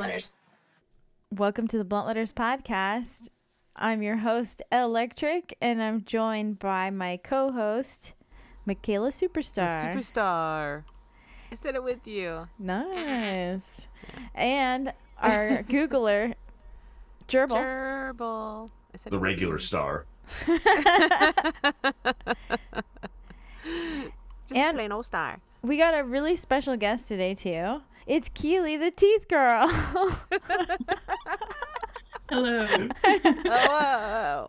Letters. Welcome to the Blunt Letters Podcast. I'm your host, Electric, and I'm joined by my co-host, Micaela Superstar. I said it with you. Nice. And our Googler, Jerbil. I said the regular star. Just and plain old star. We got a really special guest today, too. It's Keely the Teeth Girl. Hello. Hello.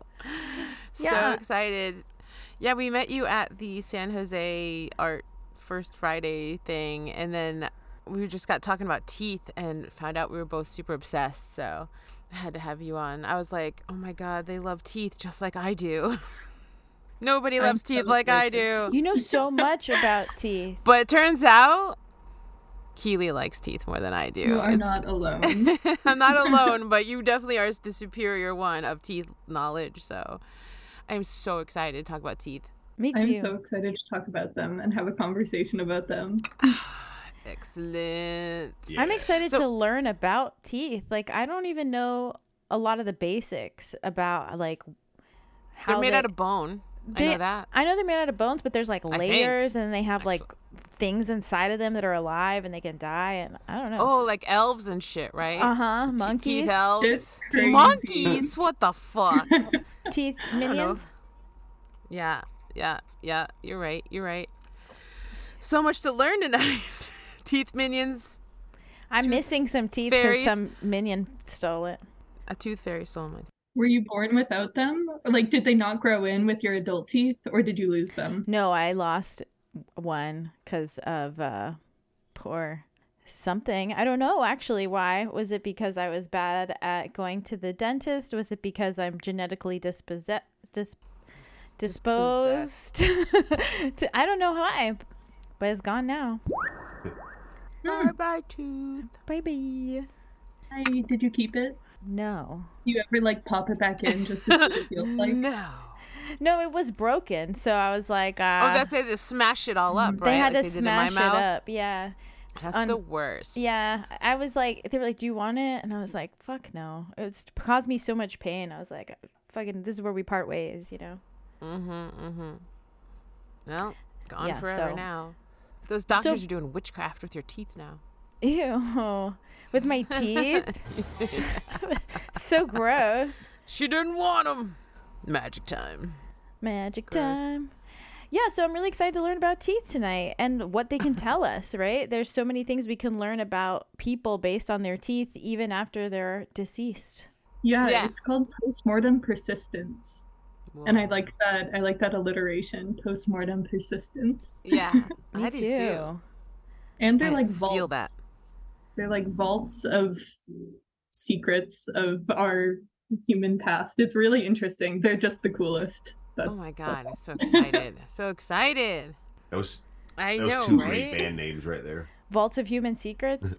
Yeah. So excited. Yeah, we met you at the San Jose Art First Friday thing, and then we just got talking about teeth and found out we were both super obsessed, so I had to have you on. I was like, oh my god, they love teeth just like I do. Nobody loves teeth like I do. You know so much about teeth. But it turns out Keely likes teeth more than I do. You are not alone. I'm not alone, but you definitely are the superior one of teeth knowledge, so I'm so excited to talk about teeth. Me too. I'm so excited to talk about them and have a conversation about them. Excellent. Yeah. I'm excited to learn about teeth. Like, I don't even know a lot of the basics about, like, how they're made out of bone. I know that. I know they're made out of bones, but there's, like, layers, and they have, like, things inside of them that are alive and they can die, and I don't know. Oh, like elves and shit, right? Uh-huh. Monkeys. Teeth elves. Monkeys? What the fuck? Teeth minions? Yeah. You're right. So much to learn tonight. Teeth minions. I'm missing some teeth because some minion stole it. A tooth fairy stole mine. Were you born without them? Like, did they not grow in with your adult teeth, or did you lose them? No, I lost one because of poor something. I don't know actually why. Was it because I was bad at going to the dentist? Was it because I'm genetically disposed? I don't know why, but it's gone now. Bye-bye, tooth. Bye-bye. Hi, did you keep it? No. You ever, like, pop it back in just to see what it feels like? No, it was broken, so I was like... oh, that's they just smash it all up, right? They had to smash it up, yeah. That's the worst. Yeah, I was like... They were like, do you want it? And I was like, fuck no. It's caused me so much pain. I was like, fucking, this is where we part ways, you know? Mm-hmm. Well, gone forever now. Those doctors are doing witchcraft with your teeth now. Ew. With my teeth? So gross. She didn't want them. Magic time. Yeah, so I'm really excited to learn about teeth tonight and what they can tell us, right? There's so many things we can learn about people based on their teeth even after they're deceased. Yeah. It's called postmortem persistence. Whoa. And I like that. I like that alliteration, postmortem persistence. Yeah, me too. And they're like vaults. That. They're like vaults of secrets of our human past. It's really interesting. They're just the coolest. Oh my god! I'm so excited. That was two great band names right there. Vaults of Human Secrets.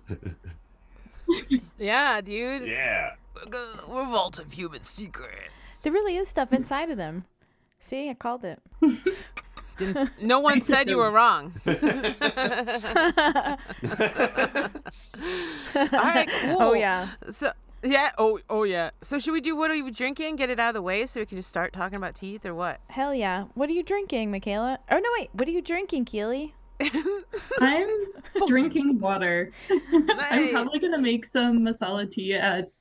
Yeah, dude. Yeah. We're Vaults of Human Secrets. There really is stuff inside of them. See, I called it. No one said you were wrong. All right, cool. Oh, yeah. So, yeah. Oh, yeah. So should we do what are you drinking? Get it out of the way so we can just start talking about teeth or what? Hell yeah. What are you drinking, Micaela? Oh, no, wait. What are you drinking, Keely? I'm drinking water. Nice. I'm probably going to make some masala tea at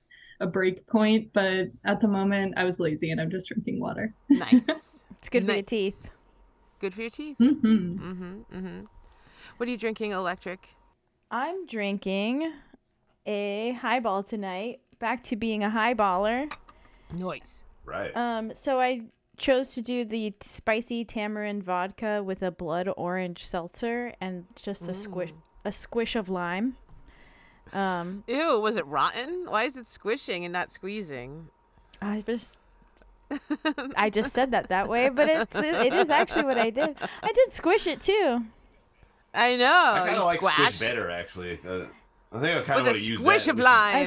a break point, but at the moment I was lazy and I'm just drinking water. Nice. It's good for your teeth. Good for your teeth? Mm-hmm. What are you drinking, Electric? I'm drinking a highball tonight. Back to being a highballer. Nice. Right. So I chose to do the spicy tamarind vodka with a blood orange seltzer and just a squish of lime. Ew, was it rotten? Why is it squishing and not squeezing? I just said that way, but it is actually what I did. I did squish it too. I know. I kind of like squish better, actually. I think I kind of want to use that. Squish of lime.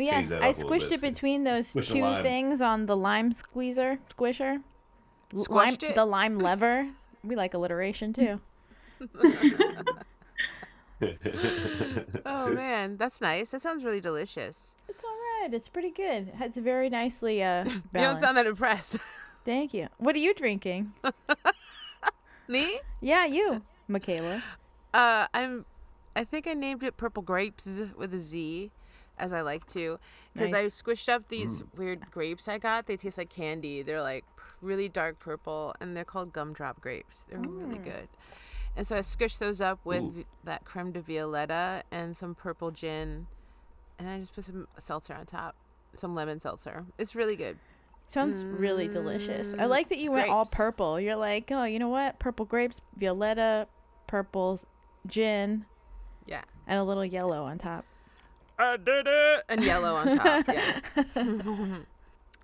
Yeah. I squished it between those two things on the lime squisher. The lime lever. We like alliteration too. Oh man, that's nice. That sounds really delicious. It's all right. It's pretty good. It's very nicely balanced. You don't sound that impressed. Thank you. What are you drinking? Me? Yeah, you, Micaela. I think I named it Purple Grapes with a Z, as I like to, because nice. I squished up these weird grapes I got. They taste like candy. They're like really dark purple, and they're called gumdrop grapes. They're really good. And so I squished those up with that creme de violetta and some purple gin, and I just put some seltzer on top, some lemon seltzer. It's really good. Sounds really delicious. I like that you went all purple. You're like, oh, you know what? Purple grapes, violetta, purple gin. Yeah. And a little yellow on top. I did it! And yellow on top, yeah.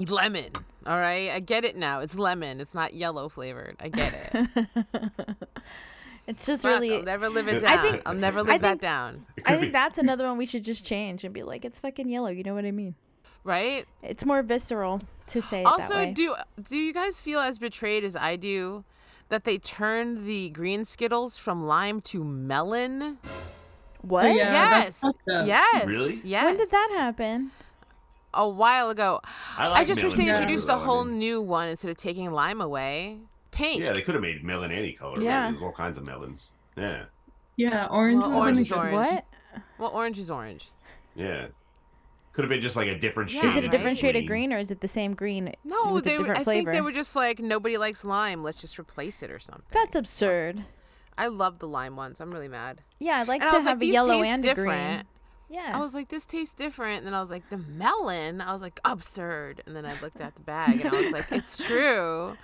Lemon, all right? I get it now. It's lemon. It's not yellow flavored. I get it. It's just really... I'll never live it down. I'll never live that down. I think that's another one we should just change and be like, it's fucking yellow. You know what I mean? Right? It's more visceral to say it also, that way. Also, do you guys feel as betrayed as I do that they turned the green Skittles from lime to melon? What? Yeah, yes. Yes. Really? Yes. When did that happen? A while ago. I just wish they introduced a whole new one instead of taking lime away. Pink. Yeah, they could have made melon any color. Yeah. Right? There's all kinds of melons. Yeah. Yeah, orange. Well, orange is orange. What? Well, orange is orange. Yeah. Could have been just like a different shade. Is it a different shade of green or is it the same green? No, with I think they were just like, nobody likes lime. Let's just replace it or something. That's absurd. I love the lime ones. I'm really mad. Yeah, I like and to I have like, a yellow and a green. Yeah. I was like, this tastes different. And then I was like, the melon. I was like, absurd. And then I looked at the bag and I was like, it's true.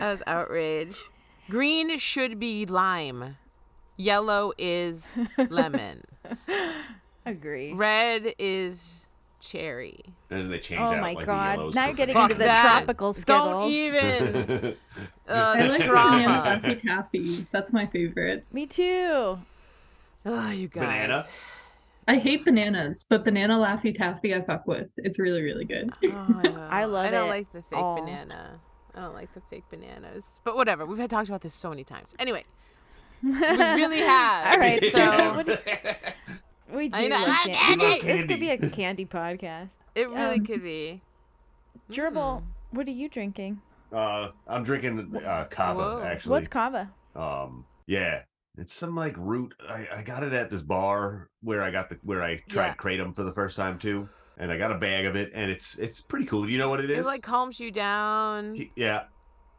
I was outraged. Green should be lime. Yellow is lemon. Agree. Red is... cherry. And they change out, my like, God. Now you're getting into the tropical Skittles. Don't even. I like banana taffy. That's my favorite. Me too. Oh, you guys. Banana? I hate bananas, but banana Laffy Taffy I fuck with. It's really, really good. Oh, I love it. I don't like the fake banana. I don't like the fake bananas. But whatever. We've talked about this so many times. Anyway. We really have. All right. So. We do love candy. This could be a candy podcast. It really could be. Jerbil, what are you drinking? I'm drinking kava, actually. What's kava? It's some like root. I got it at this bar where I tried kratom for the first time too, and I got a bag of it, and it's pretty cool. You know what it is? It like calms you down. Yeah.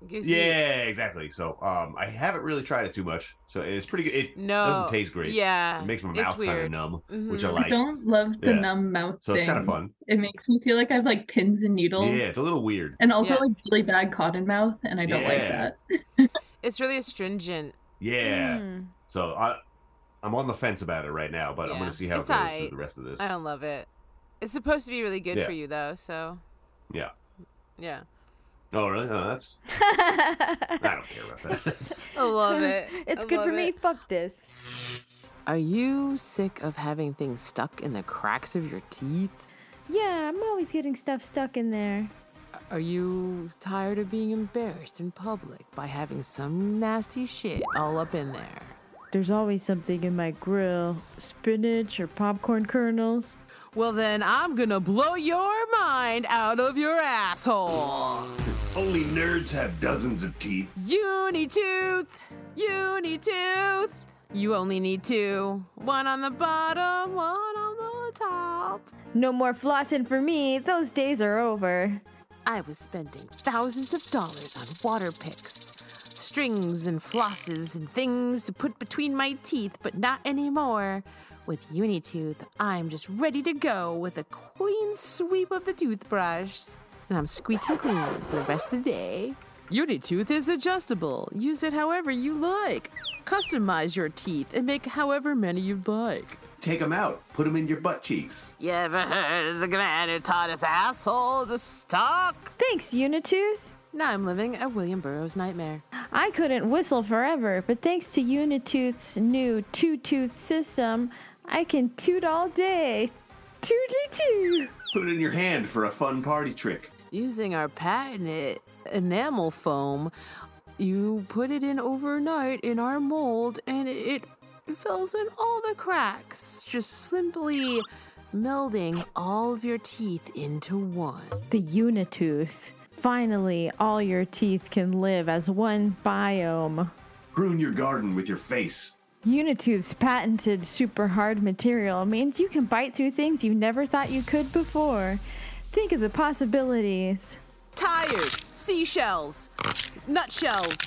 Yeah, exactly. So I haven't really tried it too much. So it's pretty good. It doesn't taste great. Yeah. It makes my mouth kind of numb, which I like. I don't love the numb mouth thing. So it's kind of fun. It makes me feel like I have like pins and needles. Yeah, it's a little weird. And also like really bad cotton mouth, and I don't like that. It's really astringent. Yeah. So I'm on the fence about it right now, but I'm going to see how it goes through the rest of this. I don't love it. It's supposed to be really good for you, though, so. Yeah. Yeah. Oh, really? Oh, that's... I don't care about that. I love it. It's good for me. Fuck this. Are you sick of having things stuck in the cracks of your teeth? Yeah, I'm always getting stuff stuck in there. Are you tired of being embarrassed in public by having some nasty shit all up in there? There's always something in my grill. Spinach or popcorn kernels. Well, then I'm going to blow your mind out of your asshole. Only nerds have dozens of teeth. Unitooth! Unitooth! You only need two. One on the bottom, one on the top. No more flossing for me. Those days are over. I was spending thousands of dollars on water picks. Strings and flosses and things to put between my teeth, but not anymore. With Unitooth, I'm just ready to go with a clean sweep of the toothbrush. And I'm squeaky clean for the rest of the day. Unitooth is adjustable. Use it however you like. Customize your teeth and make however many you'd like. Take them out. Put them in your butt cheeks. You ever heard of the man who taught his asshole to talk? Thanks, Unitooth. Now I'm living a William Burroughs nightmare. I couldn't whistle forever, but thanks to Unitooth's new two-tooth system... I can toot all day. Toot-a-toot. Put it in your hand for a fun party trick. Using our patented enamel foam, you put it in overnight in our mold, and it fills in all the cracks, just simply melding all of your teeth into one. The Unitooth. Finally, all your teeth can live as one biome. Prune your garden with your face. Unitooth's patented super hard material means you can bite through things you never thought you could before. Think of the possibilities. Tires, seashells, nutshells,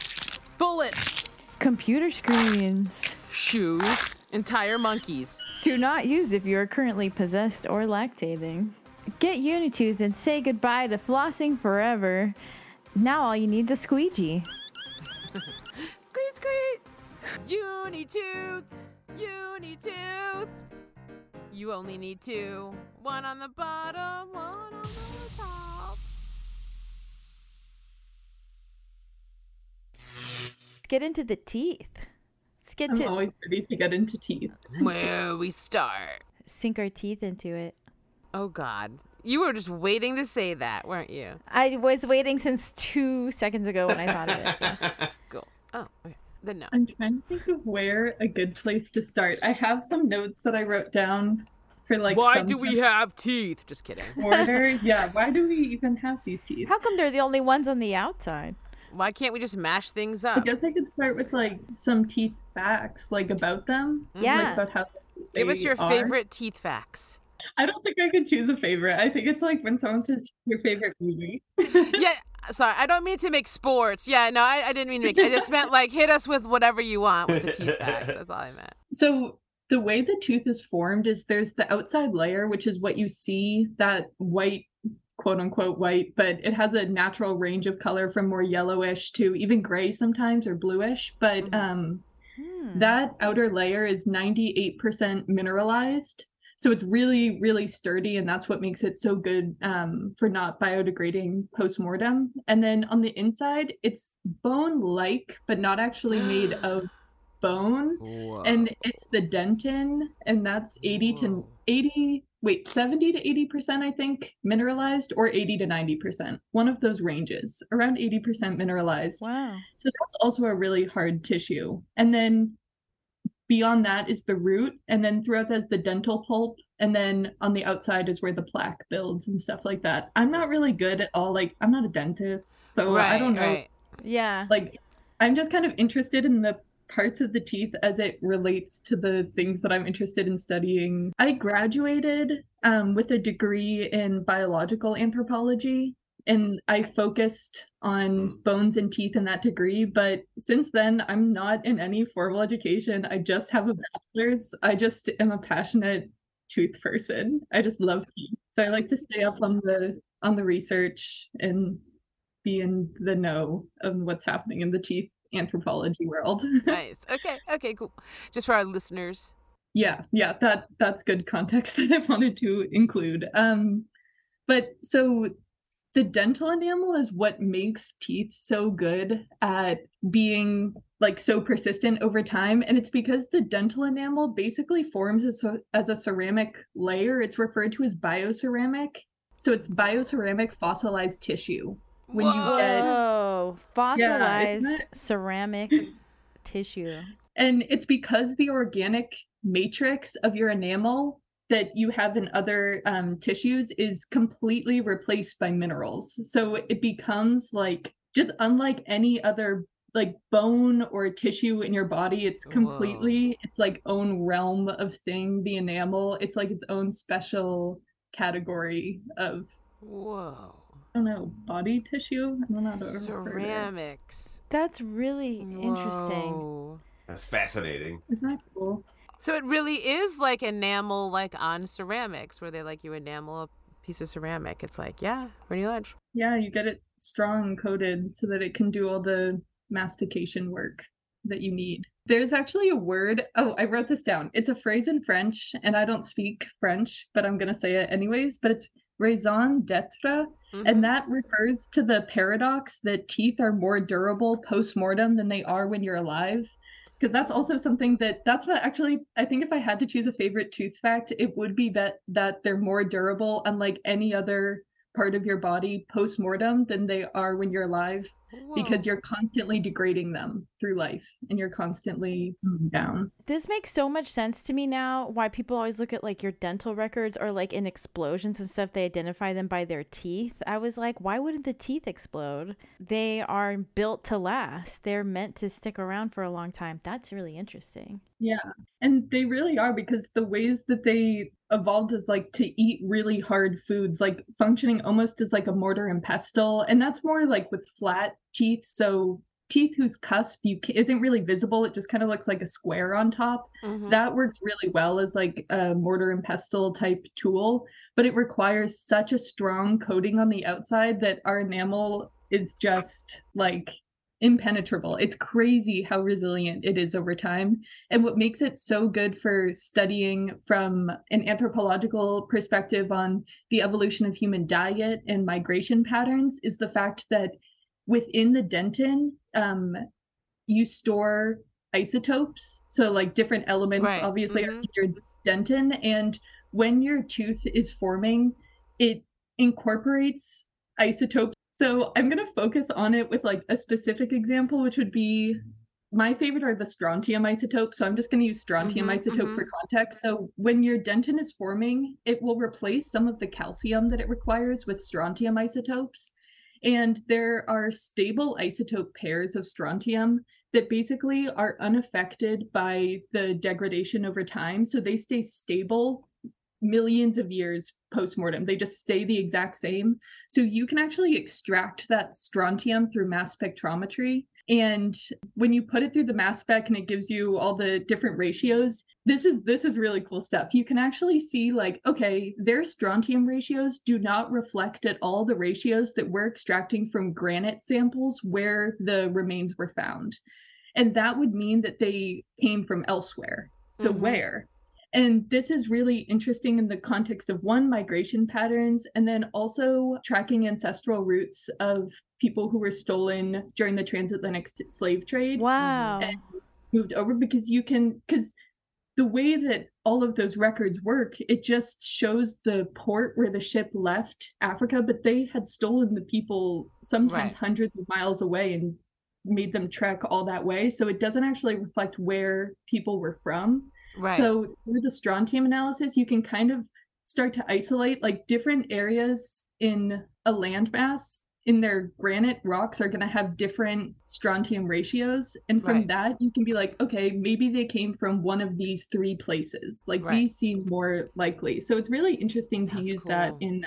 bullets, computer screens, shoes, entire monkeys. Do not use if you are currently possessed or lactating. Get Unitooth and say goodbye to flossing forever. Now all you need is a squeegee. Squeak, squeak. Unitooth, Unitooth. You only need two. One on the bottom, one on the top. Let's get into the teeth. I'm always ready to get into teeth. Where we start? Sink our teeth into it. Oh, God. You were just waiting to say that, weren't you? I was waiting since 2 seconds ago when I thought of it. Yeah. Cool. Oh, okay. Then no. I'm trying to think of where a good place to start. I have some notes that I wrote down for like. Why do we have teeth? Just kidding. Order. Yeah. Why do we even have these teeth? How come they're the only ones on the outside? Why can't we just mash things up? I guess I could start with like some teeth facts, like about them. Yeah. Like about how they Give us your favorite teeth facts. I don't think I could choose a favorite. I think it's like when someone says your favorite movie. Yeah. Sorry, I don't mean to make sports. Yeah, no, I didn't mean to make it. I just meant like hit us with whatever you want with the teeth facts. That's all I meant. So the way the tooth is formed is there's the outside layer, which is what you see, that white, quote unquote white, but it has a natural range of color from more yellowish to even gray sometimes or bluish. But that outer layer is 98% mineralized. So it's really, really sturdy, and that's what makes it so good for not biodegrading post-mortem. And then on the inside, it's bone-like, but not actually made of bone. Whoa. And it's the dentin, and that's 70 to 80%, I think, mineralized, or 80 to 90%. One of those ranges, around 80% mineralized. Wow. So that's also a really hard tissue. And then beyond that is the root, and then throughout that's the dental pulp, and then on the outside is where the plaque builds and stuff like that. I'm not really good at all, like, I'm not a dentist, so I don't know. Right. Yeah. Like, I'm just kind of interested in the parts of the teeth as it relates to the things that I'm interested in studying. I graduated with a degree in biological anthropology, and I focused on bones and teeth in that degree. But since then, I'm not in any formal education. I just have a bachelor's. I just am a passionate tooth person. I just love teeth. So I like to stay up on the research and be in the know of what's happening in the teeth anthropology world. Nice. Okay, cool. Just for our listeners. Yeah, that's good context that I wanted to include. But so the dental enamel is what makes teeth so good at being like so persistent over time. And it's because the dental enamel basically forms as a ceramic layer. It's referred to as bioceramic. So it's bioceramic fossilized tissue. When fossilized ceramic tissue. And it's because the organic matrix of your enamel that you have in other tissues is completely replaced by minerals. So it becomes like just unlike any other like bone or tissue in your body. It's completely its like own realm of thing, the enamel. It's like its own special category of I don't know, body tissue. I don't know how to ceramics. That's really interesting. That's fascinating. Isn't that cool? So it really is like enamel, like on ceramics, where they like you enamel a piece of ceramic. It's like, yeah, ready lunch. Yeah, you get it strong coated so that it can do all the mastication work that you need. There's actually a word. Oh, I wrote this down. It's a phrase in French, and I don't speak French, but I'm going to say it anyways. But it's raison d'être. Mm-hmm. And that refers to the paradox that teeth are more durable post-mortem than they are when you're alive. Because that's also something that's what actually, I think if I had to choose a favorite tooth fact, it would be that they're more durable, unlike any other part of your body post-mortem, than they are when you're alive. Whoa. Because you're constantly degrading them through life and you're constantly down. This makes so much sense to me now, why people always look at like your dental records or like in explosions and stuff, they identify them by their teeth. I was like, why wouldn't the teeth explode? They are built to last. They're meant to stick around for a long time. That's really interesting. Yeah. And they really are, because the ways that they evolved is like to eat really hard foods, like functioning almost as like a mortar and pestle. And that's more like with flat teeth. So teeth whose cusp isn't really visible. It just kind of looks like a square on top. Mm-hmm. That works really well as like a mortar and pestle type tool, but it requires such a strong coating on the outside that our enamel is just like impenetrable. It's crazy how resilient it is over time. And what makes it so good for studying from an anthropological perspective on the evolution of human diet and migration patterns is the fact that within the dentin, you store isotopes. So like different elements, right, obviously, mm-hmm, are in your dentin. And when your tooth is forming, it incorporates isotopes. So I'm going to focus on it with like a specific example, which would be my favorite are the strontium isotope. So I'm just going to use strontium isotope for context. So when your dentin is forming, it will replace some of the calcium that it requires with strontium isotopes. And there are stable isotope pairs of strontium that basically are unaffected by the degradation over time. So they stay stable millions of years postmortem. They just stay the exact same. So you can actually extract that strontium through mass spectrometry. And when you put it through the mass spec and it gives you all the different ratios, this is really cool stuff. You can actually see like, okay, their strontium ratios do not reflect at all the ratios that we're extracting from granite samples where the remains were found. And that would mean that they came from elsewhere. So where? And this is really interesting in the context of one, migration patterns, and then also tracking ancestral roots of people who were stolen during the transatlantic slave trade. Wow. And moved over, because the way that all of those records work, it just shows the port where the ship left Africa, but they had stolen the people sometimes hundreds of miles away and made them trek all that way. So it doesn't actually reflect where people were from. Right. So through the strontium analysis, you can kind of start to isolate like different areas in a landmass in their granite rocks are going to have different strontium ratios. And from that, you can be like, okay, maybe they came from one of these three places. Like these seem more likely. So it's really interesting to use that in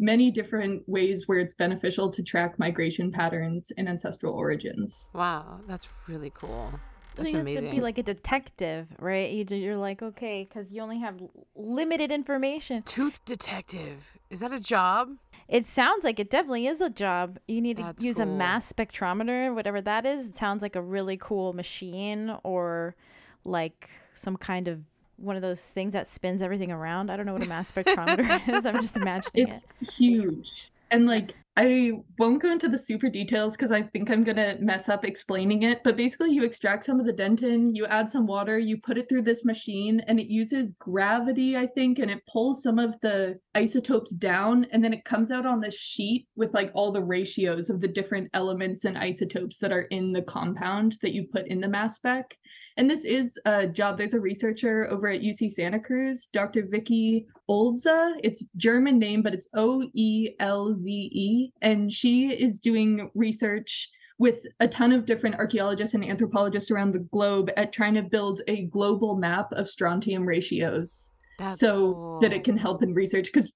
many different ways where it's beneficial to track migration patterns and ancestral origins. Wow, that's really cool. That's amazing. You have to be like a detective, right? You're like, okay, because you only have limited information. Tooth detective. Is that a job? It sounds like it definitely is a job. You need to use a mass spectrometer, whatever that is. It sounds like a really cool machine or like some kind of one of those things that spins everything around. I don't know what a mass spectrometer is. I'm just imagining it's huge. And like, I won't go into the super details because I think I'm going to mess up explaining it. But basically, you extract some of the dentin, you add some water, you put it through this machine, and it uses gravity, I think, and it pulls some of the isotopes down. And then it comes out on this sheet with like all the ratios of the different elements and isotopes that are in the compound that you put in the mass spec. And this is a job. There's a researcher over at UC Santa Cruz, Dr. Vicky Oelze. It's German name, but it's Oelze. And she is doing research with a ton of different archaeologists and anthropologists around the globe at trying to build a global map of strontium ratios. That's so cool. That it can help in research. Because,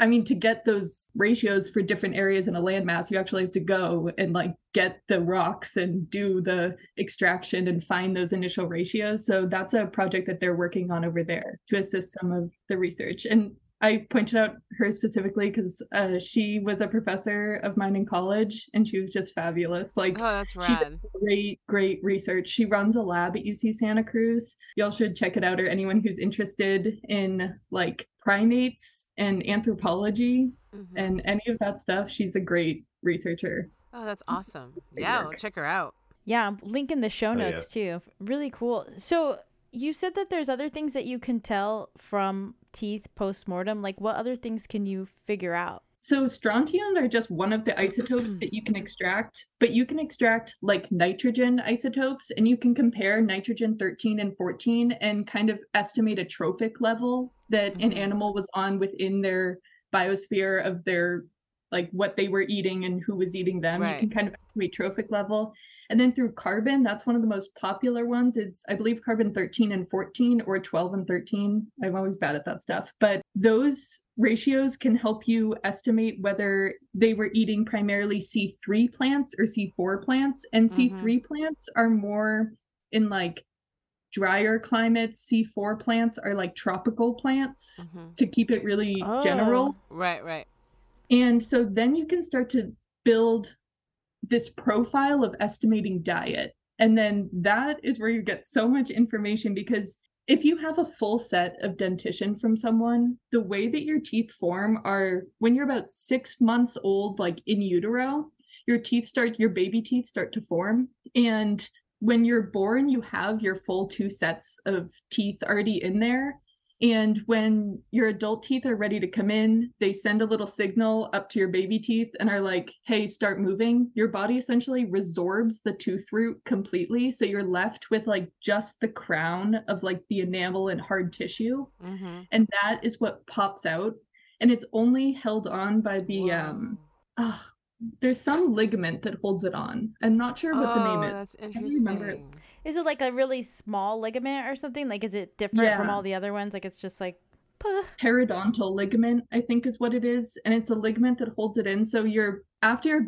I mean, to get those ratios for different areas in a landmass, you actually have to go and like get the rocks and do the extraction and find those initial ratios. So that's a project that they're working on over there to assist some of the research. And I pointed out her specifically because she was a professor of mine in college, and she was just fabulous. Like, that's rad. She does great research. She runs a lab at UC Santa Cruz. Y'all should check it out, or anyone who's interested in like primates and anthropology and any of that stuff. She's a great researcher. Oh, that's awesome. Yeah, we'll check her out. Yeah, link in the show notes too. Really cool. So you said that there's other things that you can tell from teeth postmortem. Like, what other things can you figure out? So strontium are just one of the isotopes that you can extract, but you can extract like nitrogen isotopes, and you can compare nitrogen 13 and 14 and kind of estimate a trophic level that an animal was on within their biosphere of their, like what they were eating and who was eating them. Right. You can kind of estimate trophic level. And then through carbon, that's one of the most popular ones. It's, I believe, carbon 13 and 14 or 12 and 13. I'm always bad at that stuff, but those ratios can help you estimate whether they were eating primarily C3 plants or C4 plants. And C3 plants are more in like drier climates. C4 plants are like tropical plants, to keep it really general. Right, right. And so then you can start to build this profile of estimating diet. And then that is where you get so much information, because if you have a full set of dentition from someone, the way that your teeth form are when you're about 6 months old, like in utero, your baby teeth start to form. And when you're born, you have your full two sets of teeth already in there. And when your adult teeth are ready to come in, they send a little signal up to your baby teeth and are like, hey, start moving. Your body essentially resorbs the tooth root completely. So you're left with like just the crown of like the enamel and hard tissue. And that is what pops out. And it's only held on by the, there's some ligament that holds it on. I'm not sure what the name is. That's interesting. I don't remember it. Is it like a really small ligament or something? Like, is it different from all the other ones? Like, it's just like periodontal ligament, I think is what it is. And it's a ligament that holds it in. So after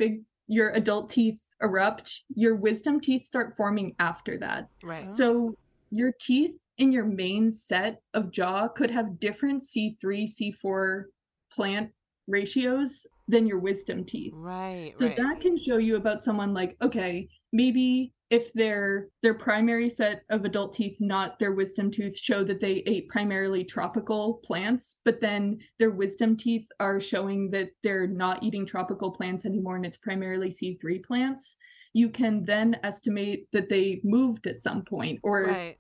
your adult teeth erupt, your wisdom teeth start forming after that. Right. So your teeth in your main set of jaw could have different C3, C4 plant ratios than your wisdom teeth. Right. So that can show you about someone like, okay, maybe if their primary set of adult teeth, not their wisdom tooth, show that they ate primarily tropical plants, but then their wisdom teeth are showing that they're not eating tropical plants anymore and it's primarily C3 plants, you can then estimate that they moved at some point or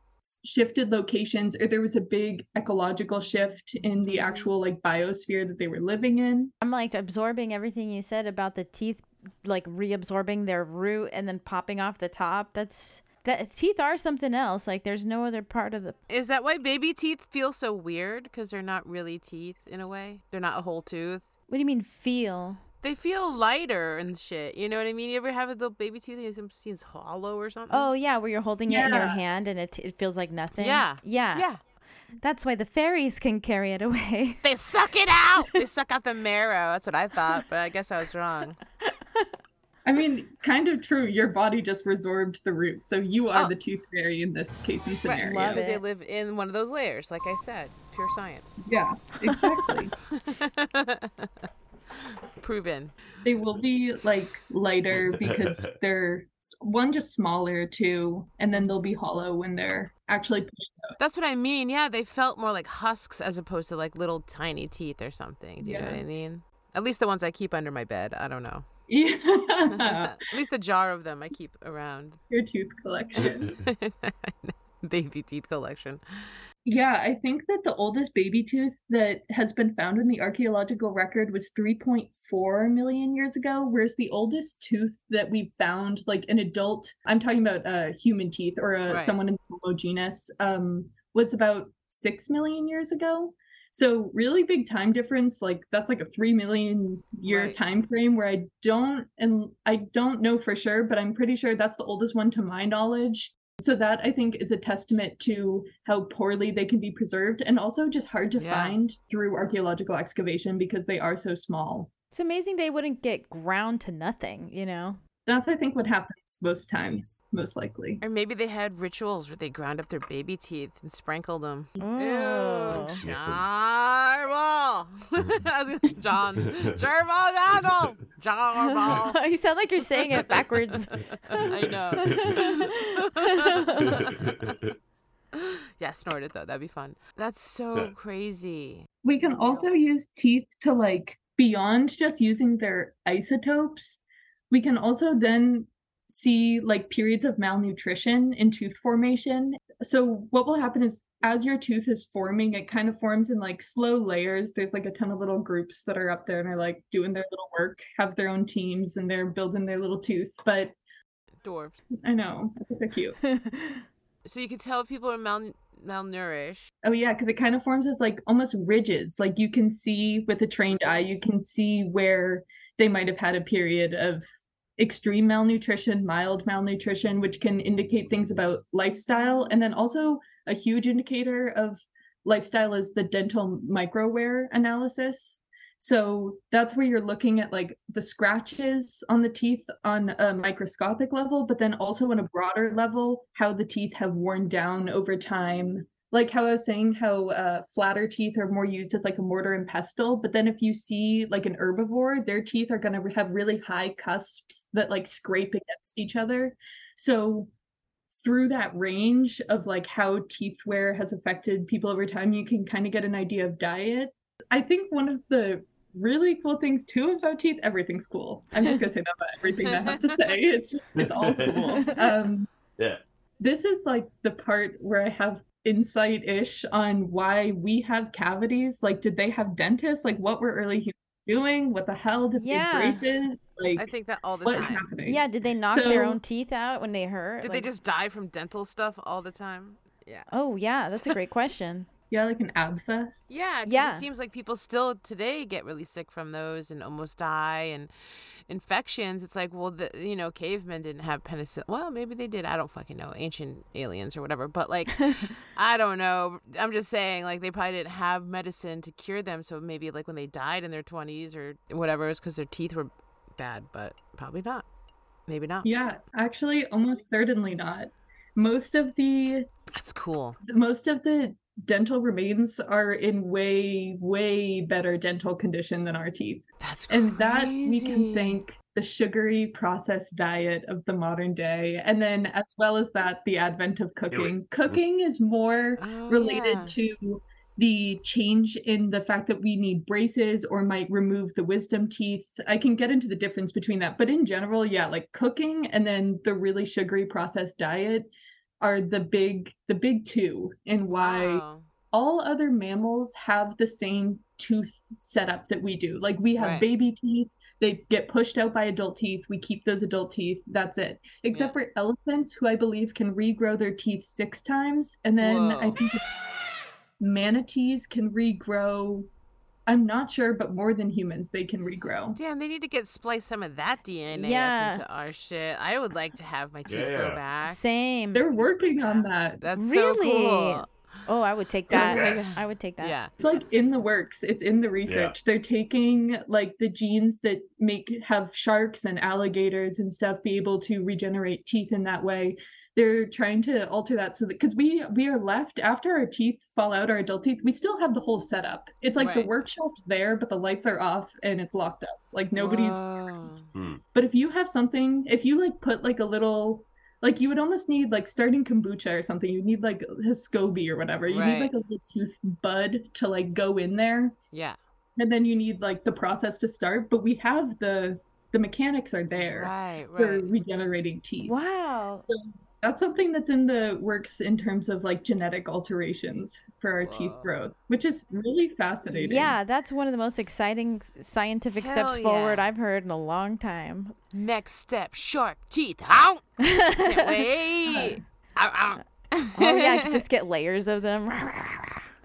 shifted locations, or there was a big ecological shift in the actual like biosphere that they were living in. I'm like absorbing everything you said about the teeth, like reabsorbing their root and then popping off the top. Teeth are something else. Like there's no other part of the. Is that why baby teeth feel so weird? Because they're not really teeth in a way. They're not a whole tooth. What do you mean feel? They feel lighter and shit. You know what I mean? You ever have a little baby tooth that seems hollow or something? Oh, yeah, where you're holding it in your hand and it feels like nothing. Yeah. That's why the fairies can carry it away. They suck it out. They suck out the marrow. That's what I thought, but I guess I was wrong. I mean, kind of true. Your body just resorbed the root. So you are the tooth fairy in this case and scenario. Right, because they live in one of those layers, like I said. Pure science. Yeah, exactly. Proven. They will be like lighter because they're one just smaller too, and then they'll be hollow when they're actually pushed out. That's what I mean. Yeah, they felt more like husks as opposed to like little tiny teeth or something. Do you know what I mean? At least the ones I keep under my bed. I don't know. Yeah. At least a jar of them I keep around. Your tooth collection. Baby teeth collection. Yeah, I think that the oldest baby tooth that has been found in the archaeological record was 3.4 million years ago, whereas the oldest tooth that we found, like an adult, I'm talking about human teeth or someone in the Homo genus, was about 6 million years ago. So really big time difference. Like that's like a 3 million year time frame where I don't know for sure, but I'm pretty sure that's the oldest one to my knowledge. So that, I think, is a testament to how poorly they can be preserved and also just hard to find through archaeological excavation because they are so small. It's amazing they wouldn't get ground to nothing, you know? That's, I think, what happens most times, most likely. Or maybe they had rituals where they ground up their baby teeth and sprinkled them. Oh. Ew. Jarval! I was going to say John. Jarval! Jarval! You sound like you're saying it backwards. I know. Yeah, snort it, though. That'd be fun. That's so crazy. We can also use teeth to, like, beyond just using their isotopes. We can also then see like periods of malnutrition in tooth formation. So what will happen is as your tooth is forming, it kind of forms in like slow layers. There's like a ton of little groups that are up there and are like doing their little work, have their own teams, and they're building their little tooth. But dwarves. I know. I think they're cute. So you can tell people are malnourished. Oh yeah, because it kind of forms as like almost ridges. Like you can see with a trained eye, you can see where they might have had a period of extreme malnutrition, mild malnutrition, which can indicate things about lifestyle. And then also a huge indicator of lifestyle is the dental microwear analysis. So that's where you're looking at like the scratches on the teeth on a microscopic level, but then also on a broader level, how the teeth have worn down over time. Like how I was saying, how flatter teeth are more used as like a mortar and pestle. But then if you see like an herbivore, their teeth are going to have really high cusps that like scrape against each other. So through that range of like how teeth wear has affected people over time, you can kind of get an idea of diet. I think one of the really cool things too about teeth, everything's cool. I'm just going to say that about everything I have to say. It's just, it's all cool. Yeah. This is like the part where I have insight-ish on why we have cavities. Like, did they have dentists? Like, what were early humans doing? What the hell did they braces? Like, I think that all the time. What's happening? Yeah, did they knock their own teeth out when they hurt? Did they just die from dental stuff all the time? Yeah. Oh, yeah, that's a great question. Yeah, like an abscess. Yeah, it seems like people still today get really sick from those and almost die, and infections. It's like, well, cavemen didn't have penicillin. Well, maybe they did. I don't fucking know. Ancient aliens or whatever. But like, I don't know. I'm just saying, like, they probably didn't have medicine to cure them. So maybe like when they died in their 20s or whatever, it's because their teeth were bad, but probably not. Maybe not. Yeah, actually, almost certainly not. That's cool. Most of the dental remains are in way, way better dental condition than our teeth. That's crazy. And that we can thank the sugary processed diet of the modern day. And then as well as that, the advent of cooking. Cooking is more related to the change in the fact that we need braces or might remove the wisdom teeth. I can get into the difference between that. But in general, yeah, like cooking and then the really sugary processed diet are the big two in why all other mammals have the same tooth setup that we do. Like we have baby teeth, they get pushed out by adult teeth, we keep those adult teeth, that's it. Except for elephants, who I believe can regrow their teeth 6 times, and then I think manatees can regrow, I'm not sure, but more than humans, they can regrow. Damn, they need to splice some of that DNA up into our shit. I would like to have my teeth grow back. Same. They're working on that. That's really so cool. Oh, I would take that. Yes. I would take that. Yeah. It's like in the works. It's in the research. Yeah. They're taking like the genes that have sharks and alligators and stuff be able to regenerate teeth in that way. They're trying to alter that so that, because we are left, after our teeth fall out, our adult teeth, we still have the whole setup. It's like the workshop's there, but the lights are off and it's locked up. Like nobody's But if you have something, if you like put like a little, like you would almost need like starting kombucha or something. You need like a SCOBY or whatever. You need like a little tooth bud to like go in there. Yeah. And then you need like the process to start. But we have the mechanics are there for regenerating teeth. Wow. So that's something that's in the works in terms of like genetic alterations for our teeth growth, which is really fascinating. Yeah, that's one of the most exciting scientific steps forward I've heard in a long time. Next step, shark teeth out. Can't wait. Oh yeah, I could just get layers of them.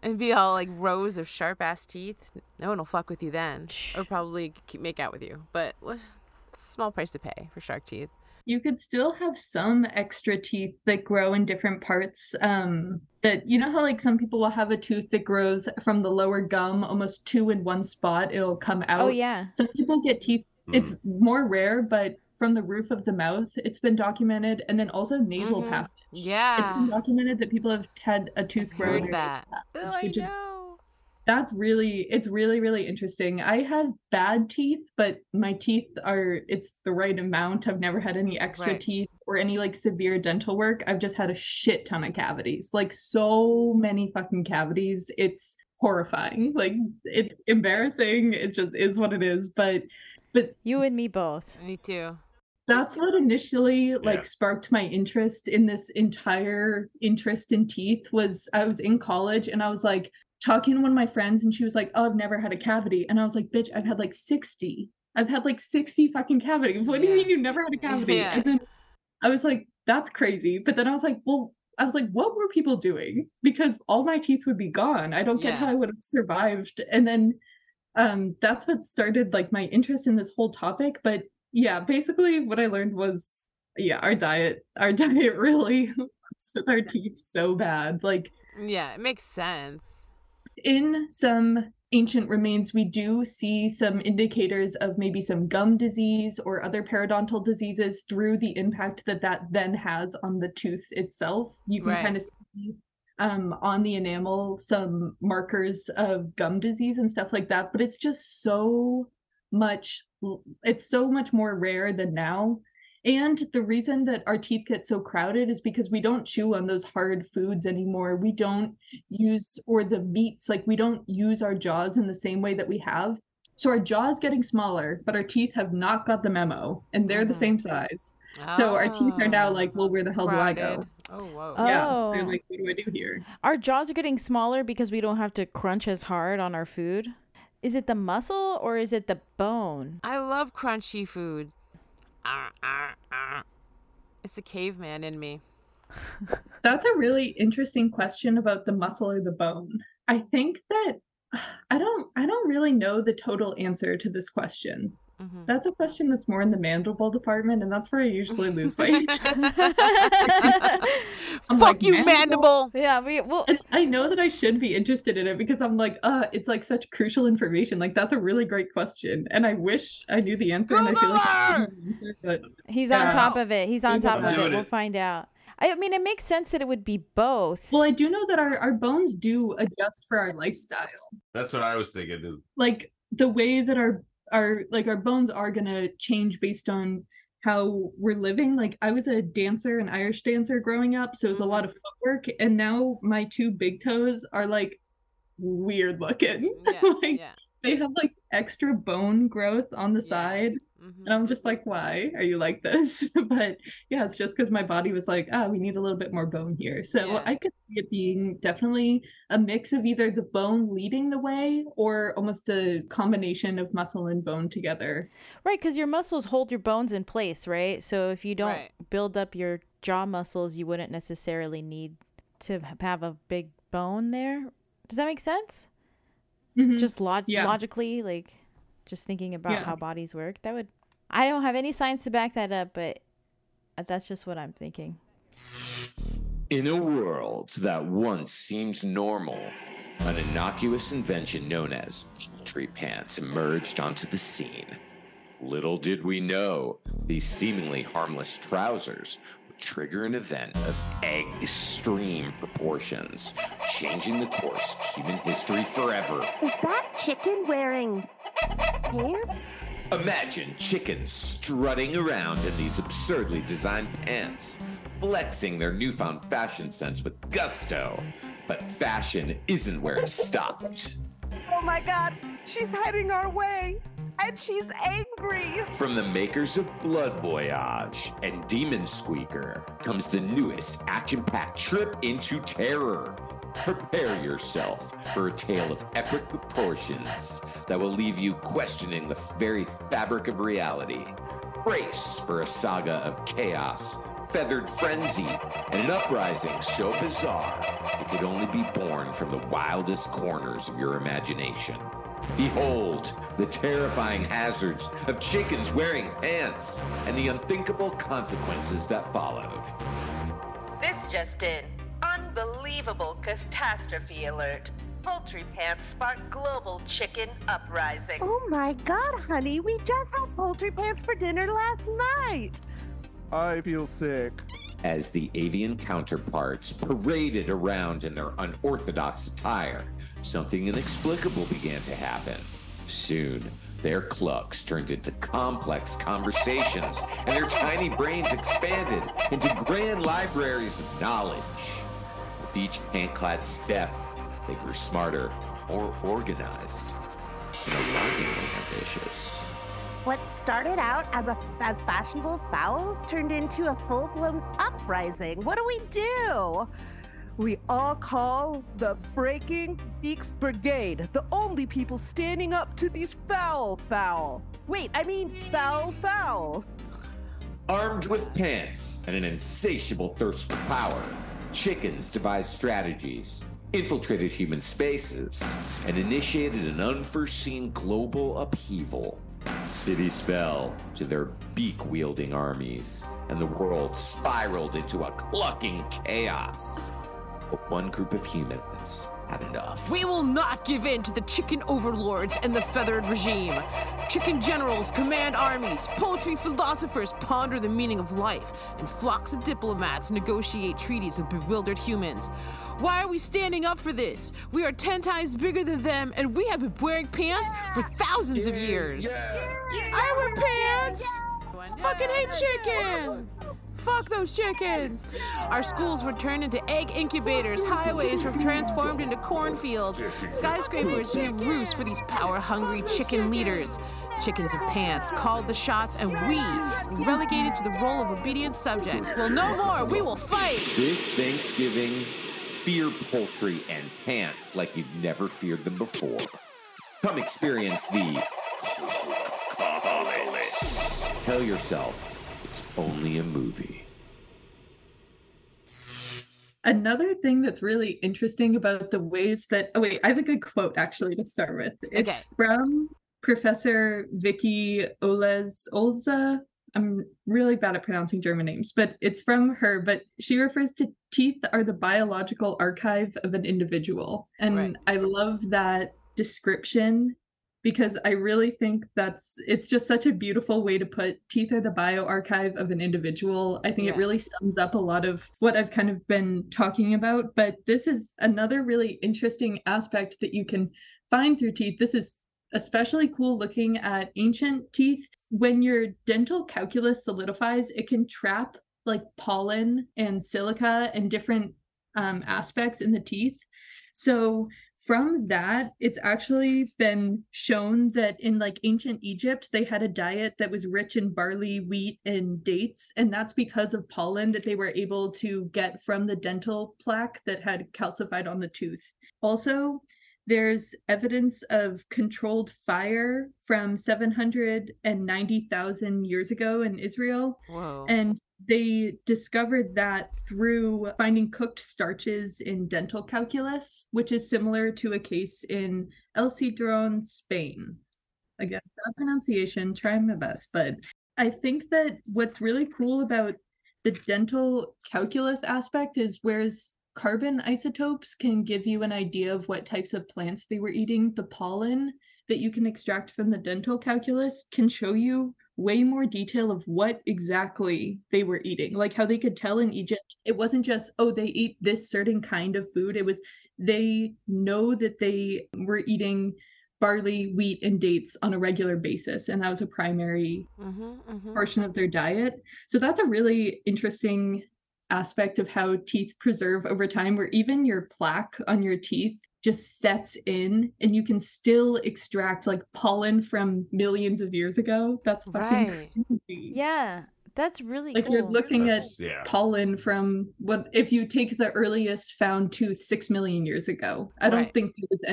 And be all like rows of sharp ass teeth. No one will fuck with you then, or probably make out with you. But small price to pay for shark teeth. You could still have some extra teeth that grow in different parts. That, you know how like some people will have a tooth that grows from the lower gum, almost 2 in one spot, it'll come out. Oh yeah. Some people get teeth, it's more rare, but from the roof of the mouth, it's been documented. And then also nasal passage. Yeah. It's been documented that people have had a tooth grow. Heard that. That's really, it's really, really interesting. I have bad teeth, but my teeth it's the right amount. I've never had any extra teeth or any like severe dental work. I've just had a shit ton of cavities, like so many fucking cavities. It's horrifying. Like it's embarrassing. It just is what it is. But you and me both. Me too. That's what initially sparked my interest in this entire interest in teeth was I was in college and I was like talking to one of my friends and she was like, oh, I've never had a cavity. And I was like, bitch, I've had like 60. I've had like 60 fucking cavities. What do you mean you've never had a cavity? Yeah. And then I was like, that's crazy. But then I was like, what were people doing? Because all my teeth would be gone. I don't get how I would have survived. And then that's what started like my interest in this whole topic. But yeah, basically what I learned was, our diet really fucks with our teeth so bad. Like, yeah, it makes sense. In some ancient remains, we do see some indicators of maybe some gum disease or other periodontal diseases through the impact that then has on the tooth itself. You can kind of see on the enamel some markers of gum disease and stuff like that, but it's so much more rare than now. And the reason that our teeth get so crowded is because we don't chew on those hard foods anymore. We don't use, or the meats, like we don't use our jaws in the same way that we have. So our jaws getting smaller, but our teeth have not got the memo and they're the same size. Oh. So our teeth are now like, well, where the hell do I go? Oh, whoa. Yeah. Oh. They're like, what do I do here? Our jaws are getting smaller because we don't have to crunch as hard on our food. Is it the muscle or is it the bone? I love crunchy food. It's the caveman in me. That's a really interesting question about the muscle or the bone. I think that I don't really know the total answer to this question. Mm-hmm. That's a question that's more in the mandible department, and that's where I usually lose weight. Fuck you, mandible. Yeah, and I know that I should be interested in it because I'm like, it's like such crucial information. Like, that's a really great question, and I wish I knew the answer. And I feel like I don't know the answer, but he's on top of it. He's on top of it. We'll find out. I mean, it makes sense that it would be both. Well, I do know that our bones do adjust for our lifestyle. That's what I was thinking. Like the way that our bones are gonna change based on how we're living. Like I was a dancer, an Irish dancer growing up, so it was a lot of footwork, and now my two big toes are like weird looking. Yeah, they have like extra bone growth on the side. Mm-hmm. And I'm just like, why are you like this? But yeah, it's just because my body was like, we need a little bit more bone here. So I could see it being definitely a mix of either the bone leading the way or almost a combination of muscle and bone together. Right, because your muscles hold your bones in place, right? So if you don't build up your jaw muscles, you wouldn't necessarily need to have a big bone there. Does that make sense? Mm-hmm. Just logically, like... Just thinking about how bodies work, I don't have any science to back that up, but that's just what I'm thinking. In a world that once seemed normal, an innocuous invention known as poultry pants emerged onto the scene. Little did we know, these seemingly harmless trousers would trigger an event of extreme proportions, changing the course of human history forever. Is that chicken wearing... pants? Imagine chickens strutting around in these absurdly designed pants, flexing their newfound fashion sense with gusto. But fashion isn't where it stopped. Oh my God, she's heading our way, and she's angry. From the makers of Blood Voyage and Demon Squeaker comes the newest action-packed trip into terror. Prepare yourself for a tale of epic proportions that will leave you questioning the very fabric of reality. Brace for a saga of chaos, feathered frenzy, and an uprising so bizarre it could only be born from the wildest corners of your imagination. Behold the terrifying hazards of chickens wearing pants and the unthinkable consequences that followed. This just in. Unbelievable catastrophe alert. Poultry pants spark global chicken uprising. Oh my God, honey, we just had poultry pants for dinner last night. I feel sick. As the avian counterparts paraded around in their unorthodox attire, something inexplicable began to happen. Soon, their clucks turned into complex conversations, and their tiny brains expanded into grand libraries of knowledge. With each pant-clad step, they grew smarter, more organized, and alarmingly ambitious. What started out as fashionable fouls turned into a full-blown uprising. What do? We all call the Breaking Beaks Brigade, the only people standing up to these foul. Wait, I mean foul. Armed with pants and an insatiable thirst for power, chickens devised strategies, infiltrated human spaces, and initiated an unforeseen global upheaval. Cities fell to their beak-wielding armies, and the world spiraled into a clucking chaos. But one group of humans had enough. We will not give in to the chicken overlords and the feathered regime. Chicken generals command armies, poultry philosophers ponder the meaning of life, and flocks of diplomats negotiate treaties with bewildered humans. Why are we standing up for this? We are 10 times bigger than them, and we have been wearing pants for thousands of years. I wear pants! I fucking hate chicken! Fuck those chickens! Our schools were turned into egg incubators, highways were transformed into cornfields, skyscrapers became roofs for these power-hungry chicken leaders. Chickens with pants called the shots, and we were relegated to the role of obedient subjects. Well, no more! We will fight! This Thanksgiving, fear poultry and pants like you've never feared them before. Come experience the... Tell yourself, only a movie. Another thing that's really interesting about the ways that... Oh, wait, I have a good quote, actually, to start with. It's from Professor Vicky Oelze. I'm really bad at pronouncing German names, but it's from her. But she refers to teeth are the biological archive of an individual. And I love that description, because I really think it's just such a beautiful way to put teeth are the bioarchive of an individual. I think it really sums up a lot of what I've kind of been talking about. But this is another really interesting aspect that you can find through teeth. This is especially cool looking at ancient teeth. When your dental calculus solidifies, it can trap like pollen and silica and different aspects in the teeth. So from that, it's actually been shown that in like ancient Egypt, they had a diet that was rich in barley, wheat, and dates. And that's because of pollen that they were able to get from the dental plaque that had calcified on the tooth. Also, there's evidence of controlled fire from 790,000 years ago in Israel. Wow. And they discovered that through finding cooked starches in dental calculus, which is similar to a case in El Cidron, Spain. Again, bad pronunciation, trying my best. But I think that what's really cool about the dental calculus aspect is whereas carbon isotopes can give you an idea of what types of plants they were eating, the pollen that you can extract from the dental calculus can show you way more detail of what exactly they were eating, like how they could tell in Egypt. It wasn't just, oh, they eat this certain kind of food. It was, they know that they were eating barley, wheat, and dates on a regular basis. And that was a primary portion of their diet. So that's a really interesting aspect of how teeth preserve over time, where even your plaque on your teeth just sets in and you can still extract like pollen from millions of years ago. That's fucking crazy. Yeah, that's really like cool. You're looking at pollen from what, if you take the earliest found tooth 6 million years ago, I don't think there was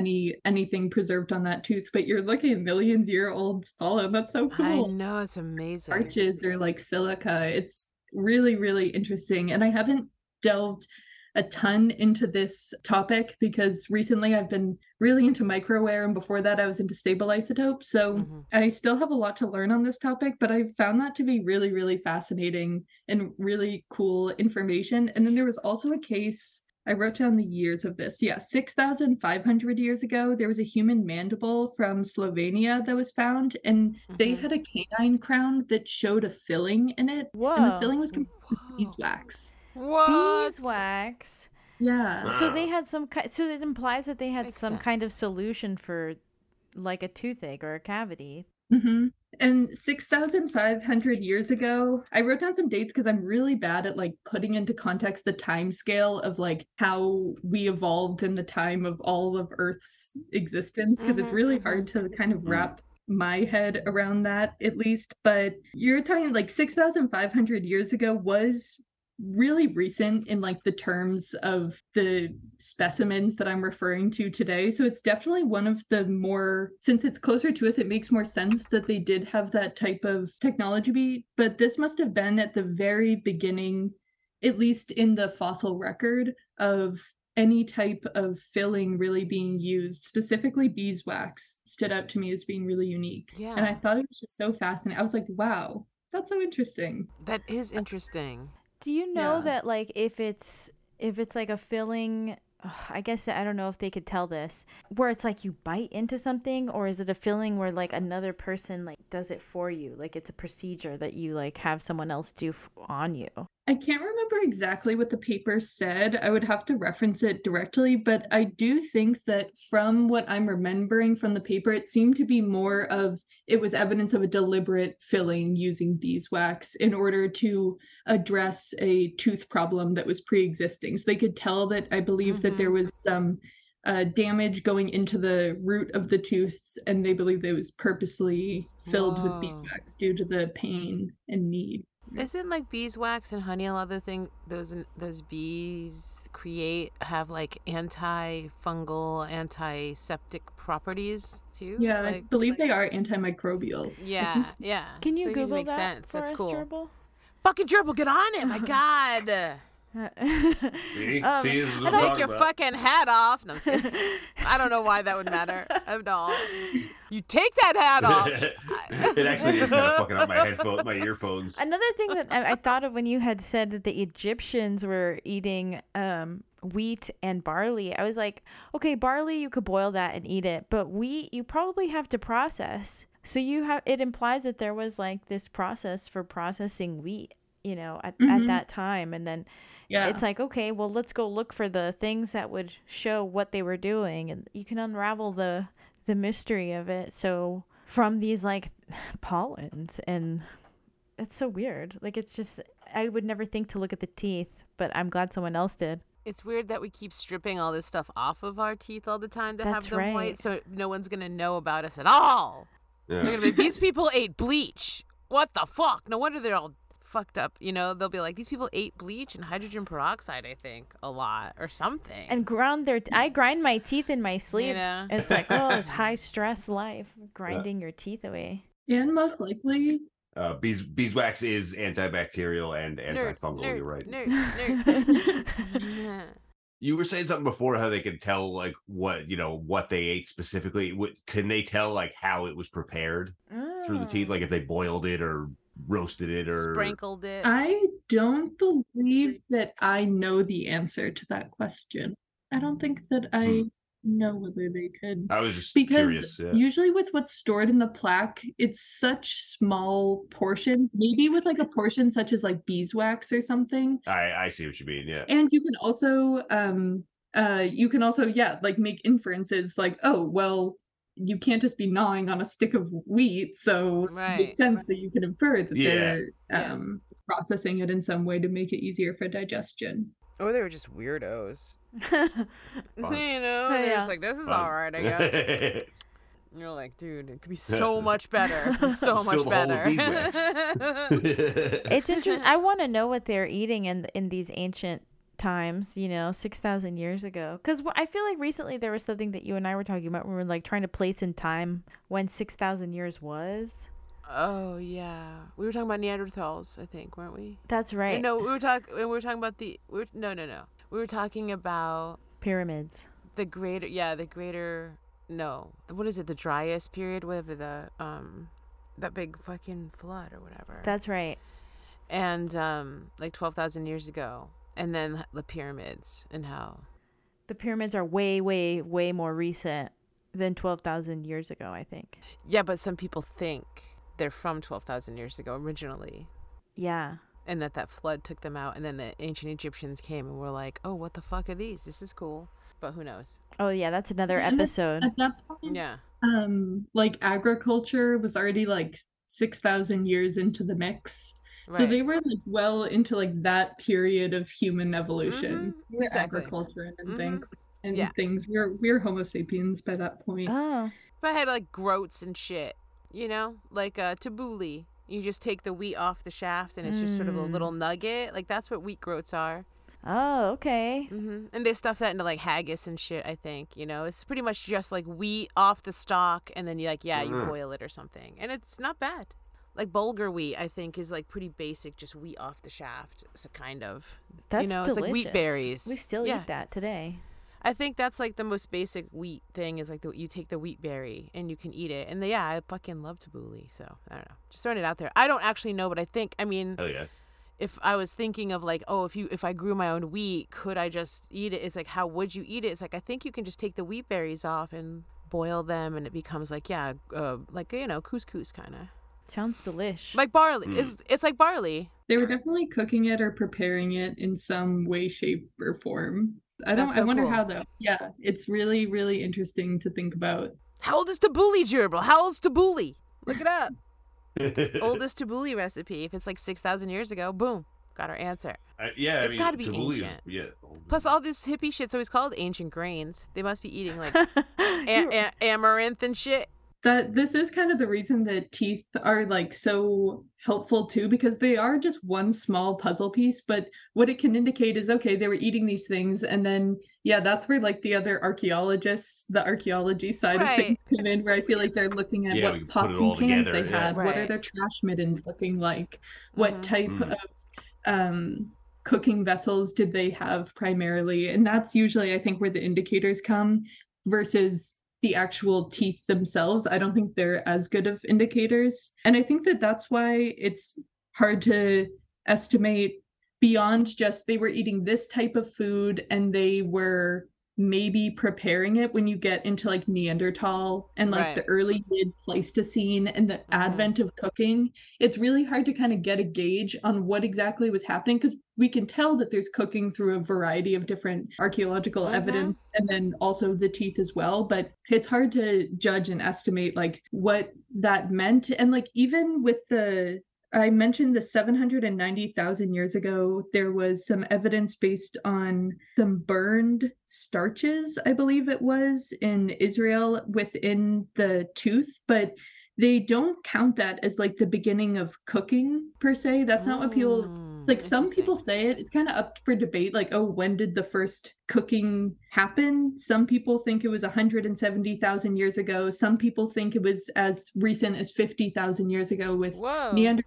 anything preserved on that tooth, but you're looking at million-year-old pollen. That's so cool. I know, it's amazing. Arches are like silica. It's really, really interesting. And I haven't delved a ton into this topic because recently I've been really into microair, and before that I was into stable isotopes. So I still have a lot to learn on this topic, but I found that to be really, really fascinating and really cool information. And then there was also a case, I wrote down the years of this. 6,500 years ago, there was a human mandible from Slovenia that was found, and they had a canine crown that showed a filling in it. Whoa. And the filling was with beeswax. What? Beeswax. Yeah. Wow. So they had so it implies that they had kind of solution for like a toothache or a cavity. And 6,500 years ago, I wrote down some dates because I'm really bad at like putting into context the time scale of like how we evolved in the time of all of Earth's existence, because it's really hard to kind of wrap my head around that, at least. But you're talking like 6,500 years ago was really recent in like the terms of the specimens that I'm referring to today. So it's definitely one of the more, since it's closer to us, it makes more sense that they did have that type of technology. But this must have been at the very beginning, at least in the fossil record, of any type of filling really being used. Specifically beeswax stood out to me as being really unique. Yeah. And I thought it was just so fascinating. I was like, wow, that's so interesting. That is interesting. Do you know that like if it's like a filling, I guess I don't know if they could tell this, where it's like you bite into something, or is it a filling where like another person like does it for you? Like it's a procedure that you like have someone else do on you. I can't remember exactly what the paper said. I would have to reference it directly, but I do think that from what I'm remembering from the paper, it seemed to be more of, it was evidence of a deliberate filling using beeswax in order to address a tooth problem that was pre-existing. So they could tell that, I believe that there was some damage going into the root of the tooth, and they believed it was purposely filled with beeswax due to the pain and need. Isn't like beeswax and honey and other things, those bees create, have like antifungal, antiseptic properties too? Yeah, like, I believe they are antimicrobial. Yeah, yeah. Can you Google that sense. That's cool. Jerbil? Fucking Jerbil, get on it, my God. See, take your fucking hat off. No, I don't know why that would matter at all. You take that hat off. It actually is kind of fucking up my earphones. Another thing that I thought of when you had said that the Egyptians were eating wheat and barley, I was like, okay, barley you could boil that and eat it, but wheat you probably have to process. So it implies that there was like this process for processing wheat, you know, at that time, and then. Yeah. It's like, okay, well, let's go look for the things that would show what they were doing. And you can unravel the mystery of it. So from these like pollens, and it's so weird. Like, it's just, I would never think to look at the teeth, but I'm glad someone else did. It's weird that we keep stripping all this stuff off of our teeth all the time to have them white. So no one's going to know about us at all. Yeah. They're going to be, these people ate bleach. What the fuck? No wonder they're all fucked up, you know. They'll be like, these people ate bleach and hydrogen peroxide, I think, a lot or something, and ground their I grind my teeth in my sleep, you know? It's like, oh, it's high stress life, grinding your teeth away. And most likely beeswax is antibacterial and antifungal. You're right. Nerd. Yeah. You were saying something before how they could tell like what, you know, what they ate specifically. Can they tell like how it was prepared through the teeth, like if they boiled it or roasted it or sprinkled it? I don't believe that I know the answer to that question. I don't think that I know whether they could. I was just curious. Yeah. Usually with what's stored in the plaque, it's such small portions. Maybe with like a portion such as like beeswax or something. I see what you mean. Yeah. And you can also like make inferences like, oh, well, you can't just be gnawing on a stick of wheat, so it makes sense that you can infer that they're processing it in some way to make it easier for digestion. Or they were just weirdos. They're just like, this is all right, I guess. And you're like, dude, it could be so much better. So much better. It's interesting. I want to know what they're eating in these ancient times, you know, 6,000 years ago, because I feel like recently there was something that you and I were talking about when we were like trying to place in time when 6,000 years was. Oh yeah, we were talking about Neanderthals, I think, weren't we? That's right. And no, we were talking about pyramids, the driest period, whatever, the that big fucking flood or whatever. That's right. And like 12,000 years ago. And then the pyramids, and how the pyramids are way, way, way more recent than 12,000 years ago, I think. Yeah, but some people think they're from 12,000 years ago originally. Yeah. And that flood took them out. And then the ancient Egyptians came and were like, oh, what the fuck are these? This is cool. But who knows? Oh, yeah, that's another episode. At that point, yeah. Like agriculture was already like 6,000 years into the mix. Right. So they were like well into like that period of human evolution, agriculture and things. We're Homo sapiens by that point. Oh. But I had like groats and shit. you know, like a tabbouleh. You just take the wheat off the shaft and it's just sort of a little nugget. Like, that's what wheat groats are. Oh, okay. Mm-hmm. And they stuff that into, like, haggis and shit, I think, you know? It's pretty much just, like, wheat off the stalk, and then you, like, yeah, you boil it or something. And it's not bad. Like, bulgur wheat, I think, is, like, pretty basic, just wheat off the shaft. So kind of. That's delicious. It's like wheat berries. We still eat that today. I think that's, like, the most basic wheat thing is, like, you take the wheat berry and you can eat it. And, yeah, I fucking love tabbouleh, so I don't know. Just throwing it out there. I don't actually know, but I think, I mean... Hell yeah. If I was thinking of, like, oh, if I grew my own wheat, could I just eat it? It's like, how would you eat it? It's like, I think you can just take the wheat berries off and boil them, and it becomes like, couscous kind of. Sounds delish. Like barley. It's like barley. They were definitely cooking it or preparing it in some way, shape, or form. I wonder how, though. Yeah, it's really, really interesting to think about. How old is tabbouleh, Jerbil? How old's tabbouleh? Look it up. Oldest tabbouleh recipe. If it's like 6,000 years ago, boom, got our answer. It's got to be ancient. Plus, all this hippie shit's always called ancient grains. They must be eating like amaranth and shit. This is kind of the reason that teeth are like so helpful too, because they are just one small puzzle piece. But what it can indicate is, okay, they were eating these things, and then that's where like the other archaeologists, the archaeology side of things come in, where I feel like they're looking at what pots and pans together, they had, what are their trash middens looking like, what type of cooking vessels did they have primarily, and that's usually I think where the indicators come versus the actual teeth themselves. I don't think they're as good of indicators. And I think that that's why it's hard to estimate beyond just they were eating this type of food and they were maybe preparing it when you get into like Neanderthal and like the early mid Pleistocene and the advent of cooking. It's really hard to kind of get a gauge on what exactly was happening, because we can tell that there's cooking through a variety of different archaeological evidence, and then also the teeth as well. But it's hard to judge and estimate like what that meant. And like, even with I mentioned the 790,000 years ago, there was some evidence based on some burned starches, I believe it was, in Israel within the tooth, but they don't count that as like the beginning of cooking per se. That's not what people, like some people say it. It's kind of up for debate, like, oh, when did the first cooking happen? Some people think it was 170,000 years ago. Some people think it was as recent as 50,000 years ago with Neanderthals.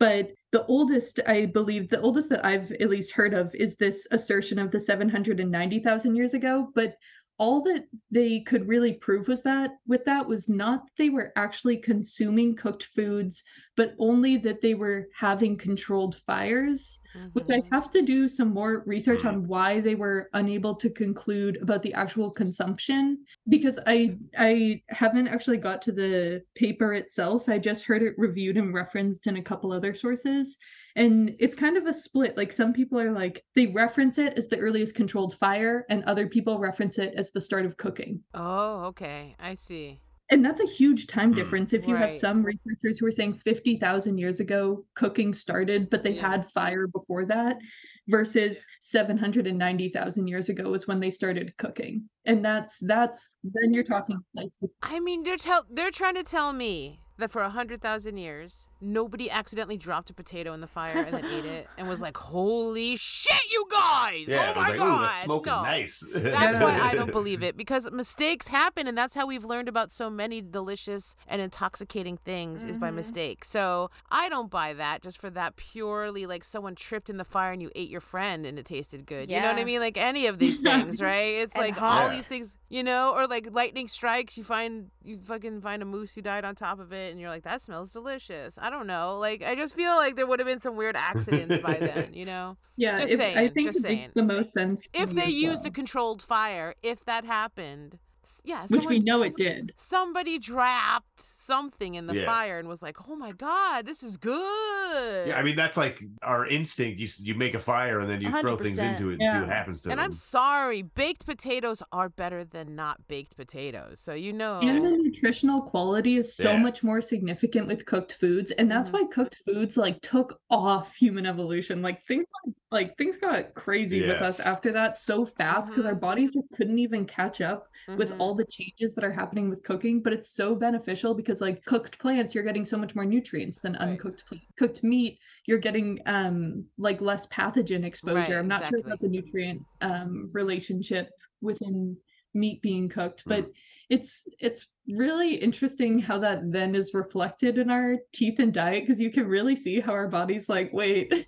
But the oldest, I believe, the oldest that I've at least heard of is this assertion of the 790,000 years ago. But all that they could really prove was not that they were actually consuming cooked foods, but only that they were having controlled fires, which I have to do some more research on why they were unable to conclude about the actual consumption, because I haven't actually got to the paper itself. I just heard it reviewed and referenced in a couple other sources. And it's kind of a split. Like, some people are like, they reference it as the earliest controlled fire, and other people reference it as the start of cooking. Oh, okay. I see. And that's a huge time difference. If you have some researchers who are saying 50,000 years ago, cooking started, but they had fire before that, versus 790,000 years ago was when they started cooking. And that's then you're talking. Like, I mean, they're trying to tell me that for 100,000 years, nobody accidentally dropped a potato in the fire and then ate it and was like, holy shit, you guys! Yeah, oh my God! That smoke is nice. That's why I don't believe it, because mistakes happen, and that's how we've learned about so many delicious and intoxicating things is by mistake. So I don't buy that just for that purely, like, someone tripped in the fire and you ate your friend and it tasted good. Yeah. You know what I mean? Like, any of these things, right? It's like all these things, you know, or like lightning strikes, you fucking find a moose who died on top of it and you're like, that smells delicious. I don't know. Like, I just feel like there would have been some weird accidents by then, you know? Yeah, I think it makes the most sense. If they used a controlled fire, if that happened, which we know it did. Somebody dropped something in the fire and was like, oh my God, this is good. Yeah, I mean, that's like our instinct. You make a fire and then you 100%. Throw things into it and see what happens to them. And I'm sorry, baked potatoes are better than not baked potatoes. So, you know. And the nutritional quality is so much more significant with cooked foods. And that's why cooked foods like took off human evolution. Like, think like things got crazy with us after that so fast because our bodies just couldn't even catch up with all the changes that are happening with cooking. But it's so beneficial because like cooked plants, you're getting so much more nutrients than uncooked plants. Cooked meat, you're getting like less pathogen exposure. I'm not sure about the nutrient relationship within meat being cooked, but it's really interesting how that then is reflected in our teeth and diet, because you can really see how our body's like, wait,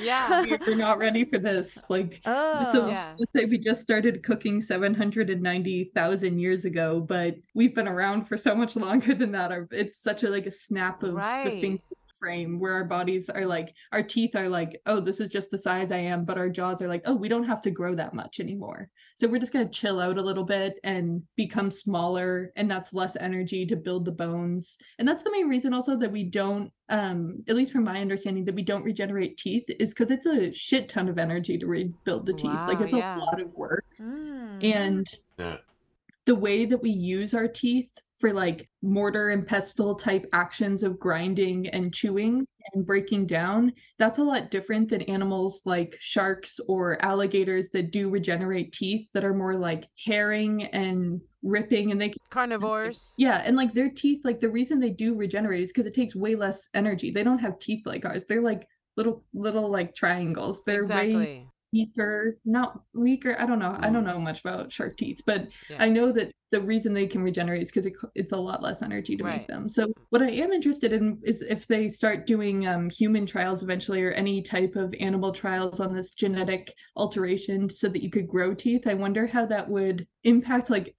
you're not ready for this. Like, let's say we just started cooking 790,000 years ago, but we've been around for so much longer than that. It's such a like a snap of the finger frame where our bodies are like, our teeth are like, oh, this is just the size I am, but our jaws are like, oh, we don't have to grow that much anymore, so we're just going to chill out a little bit and become smaller, and that's less energy to build the bones. And that's the main reason also that we don't, at least from my understanding, that we don't regenerate teeth is because it's a shit ton of energy to rebuild the teeth. Like it's a lot of work, and the way that we use our teeth for like mortar and pestle type actions of grinding and chewing and breaking down, that's a lot different than animals like sharks or alligators that do regenerate teeth, that are more like tearing and ripping, and they carnivores. And like their teeth, like the reason they do regenerate is because it takes way less energy. They don't have teeth like ours. They're like little like triangles. They're way weaker, not weaker. I don't know much about shark teeth, but I know that the reason they can regenerate is because it's a lot less energy to make them. So what I am interested in is if they start doing human trials eventually, or any type of animal trials on this genetic alteration so that you could grow teeth, I wonder how that would impact like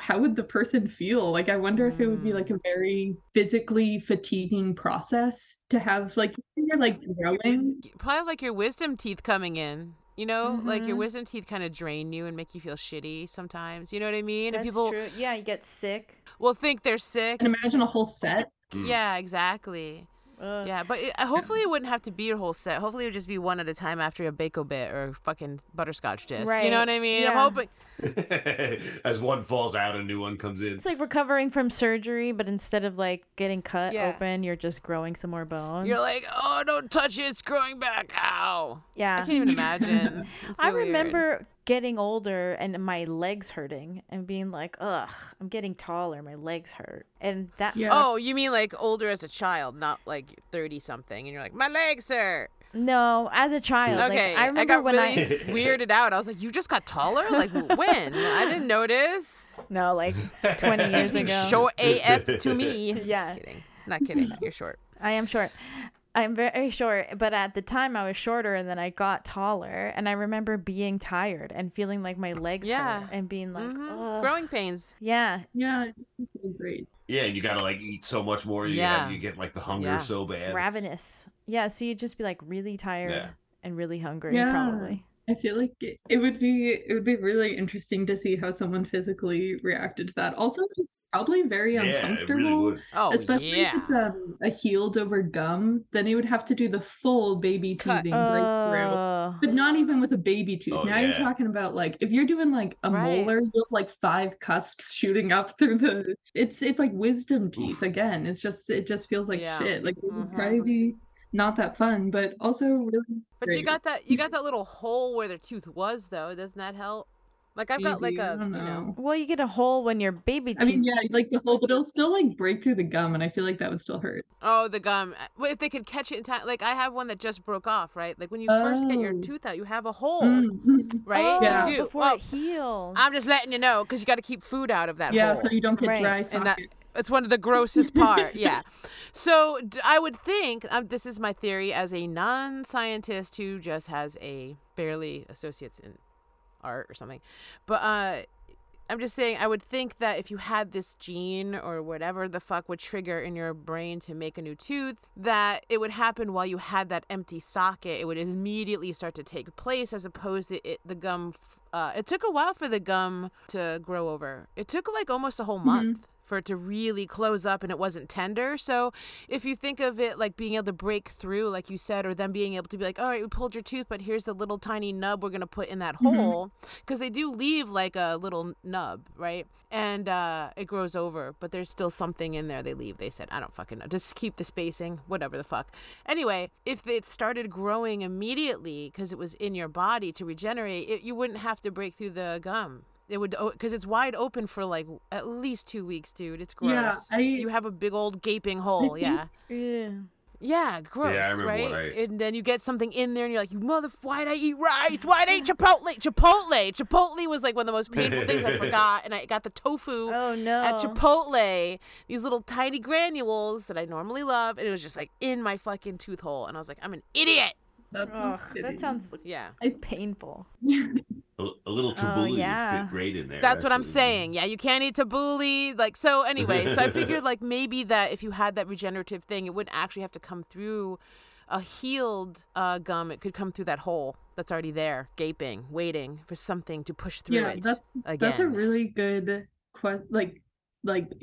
how would the person feel? Like, I wonder if it would be like a very physically fatiguing process to have, like, you're like growing. Probably like your wisdom teeth coming in, you know, like your wisdom teeth kind of drain you and make you feel shitty sometimes. You know what I mean? That's and people, true. Yeah, you get sick. Well, think they're sick. And imagine a whole set. Yeah, exactly. Yeah, but hopefully it wouldn't have to be your whole set. Hopefully it would just be one at a time after a Bake-O Bit or a fucking butterscotch disc. Right. You know what I mean? Yeah. I'm hoping. As one falls out, a new one comes in. It's like recovering from surgery, but instead of like getting cut open, you're just growing some more bones. You're like, oh, don't touch it. It's growing back. Ow. Yeah. I can't even imagine. So I remember getting older and my legs hurting and being like, ugh, I'm getting taller, my legs hurt. And that oh, you mean like older as a child, not like 30 something, and you're like, my legs hurt. No, as a child. Okay, like, I remember when really I weirded out. I was like, you just got taller? Like, when? I didn't notice. No, like 20 years ago. Short AF to me. Yeah. Just kidding. Not kidding. You're short. I am short. I'm very short, but at the time I was shorter, and then I got taller, and I remember being tired and feeling like my legs hurt and being like, oh. Growing pains. Yeah. Yeah. Great. Yeah, and you gotta like eat so much more. You get like the hunger so bad. Ravenous. Yeah, so you'd just be like really tired and really hungry probably. I feel like it would be really interesting to see how someone physically reacted to that. Also, it's probably very uncomfortable. It really would. Oh, especially if it's a healed over gum, then it would have to do the full baby teething breakthrough. But not even with a baby tooth. Oh, now you're talking about like if you're doing like a molar, you have like 5 cusps shooting up through the. It's like wisdom teeth again. It just feels like shit. Like it would probably be not that fun, but also really. But great. you got that little hole where the tooth was, though. Doesn't that help? Like I've got like a, you know. Well, you get a hole when your baby teeth. I mean, yeah, like the hole, but it'll still like break through the gum, and I feel like that would still hurt. Oh, the gum. Well, if they could catch it in time, like I have one that just broke off, right? Like when you first get your tooth out, you have a hole, right? Oh, yeah. Before it heals. I'm just letting you know, because you got to keep food out of that hole. Yeah, so you don't get dry socket. It's one of the grossest part. Yeah. So I would think, this is my theory as a non-scientist who just has a barely associates in art or something. But I'm just saying, I would think that if you had this gene or whatever the fuck would trigger in your brain to make a new tooth, that it would happen while you had that empty socket. It would immediately start to take place, as opposed to the gum. It took a while for the gum to grow over. It took like almost a whole month. for it to really close up and it wasn't tender. So if you think of it like being able to break through, like you said, or them being able to be like, all right, we pulled your tooth, but here's the little tiny nub we're going to put in that hole, because they do leave like a little nub, right? And it grows over, but there's still something in there they leave. They said, I don't fucking know. Just keep the spacing, whatever the fuck. Anyway, if it started growing immediately because it was in your body to regenerate, you wouldn't have to break through the gum. It would, because it's wide open for like at least 2 weeks, dude. It's gross. Yeah, you have a big old gaping hole. Yeah, gross, yeah, right? And then you get something in there and you're like, you mother, why'd I eat rice? Why'd I eat Chipotle? Chipotle was like one of the most painful things I forgot. And I got the tofu at Chipotle, these little tiny granules that I normally love. And it was just like in my fucking tooth hole. And I was like, I'm an idiot. That sounds painful. A little tabbouleh would fit great in there. That's what I'm saying. Yeah, you can't eat tabbouleh. Like, so anyway, so I figured like maybe that if you had that regenerative thing, it wouldn't actually have to come through a healed gum. It could come through that hole that's already there, gaping, waiting for something to push through it. That's a really good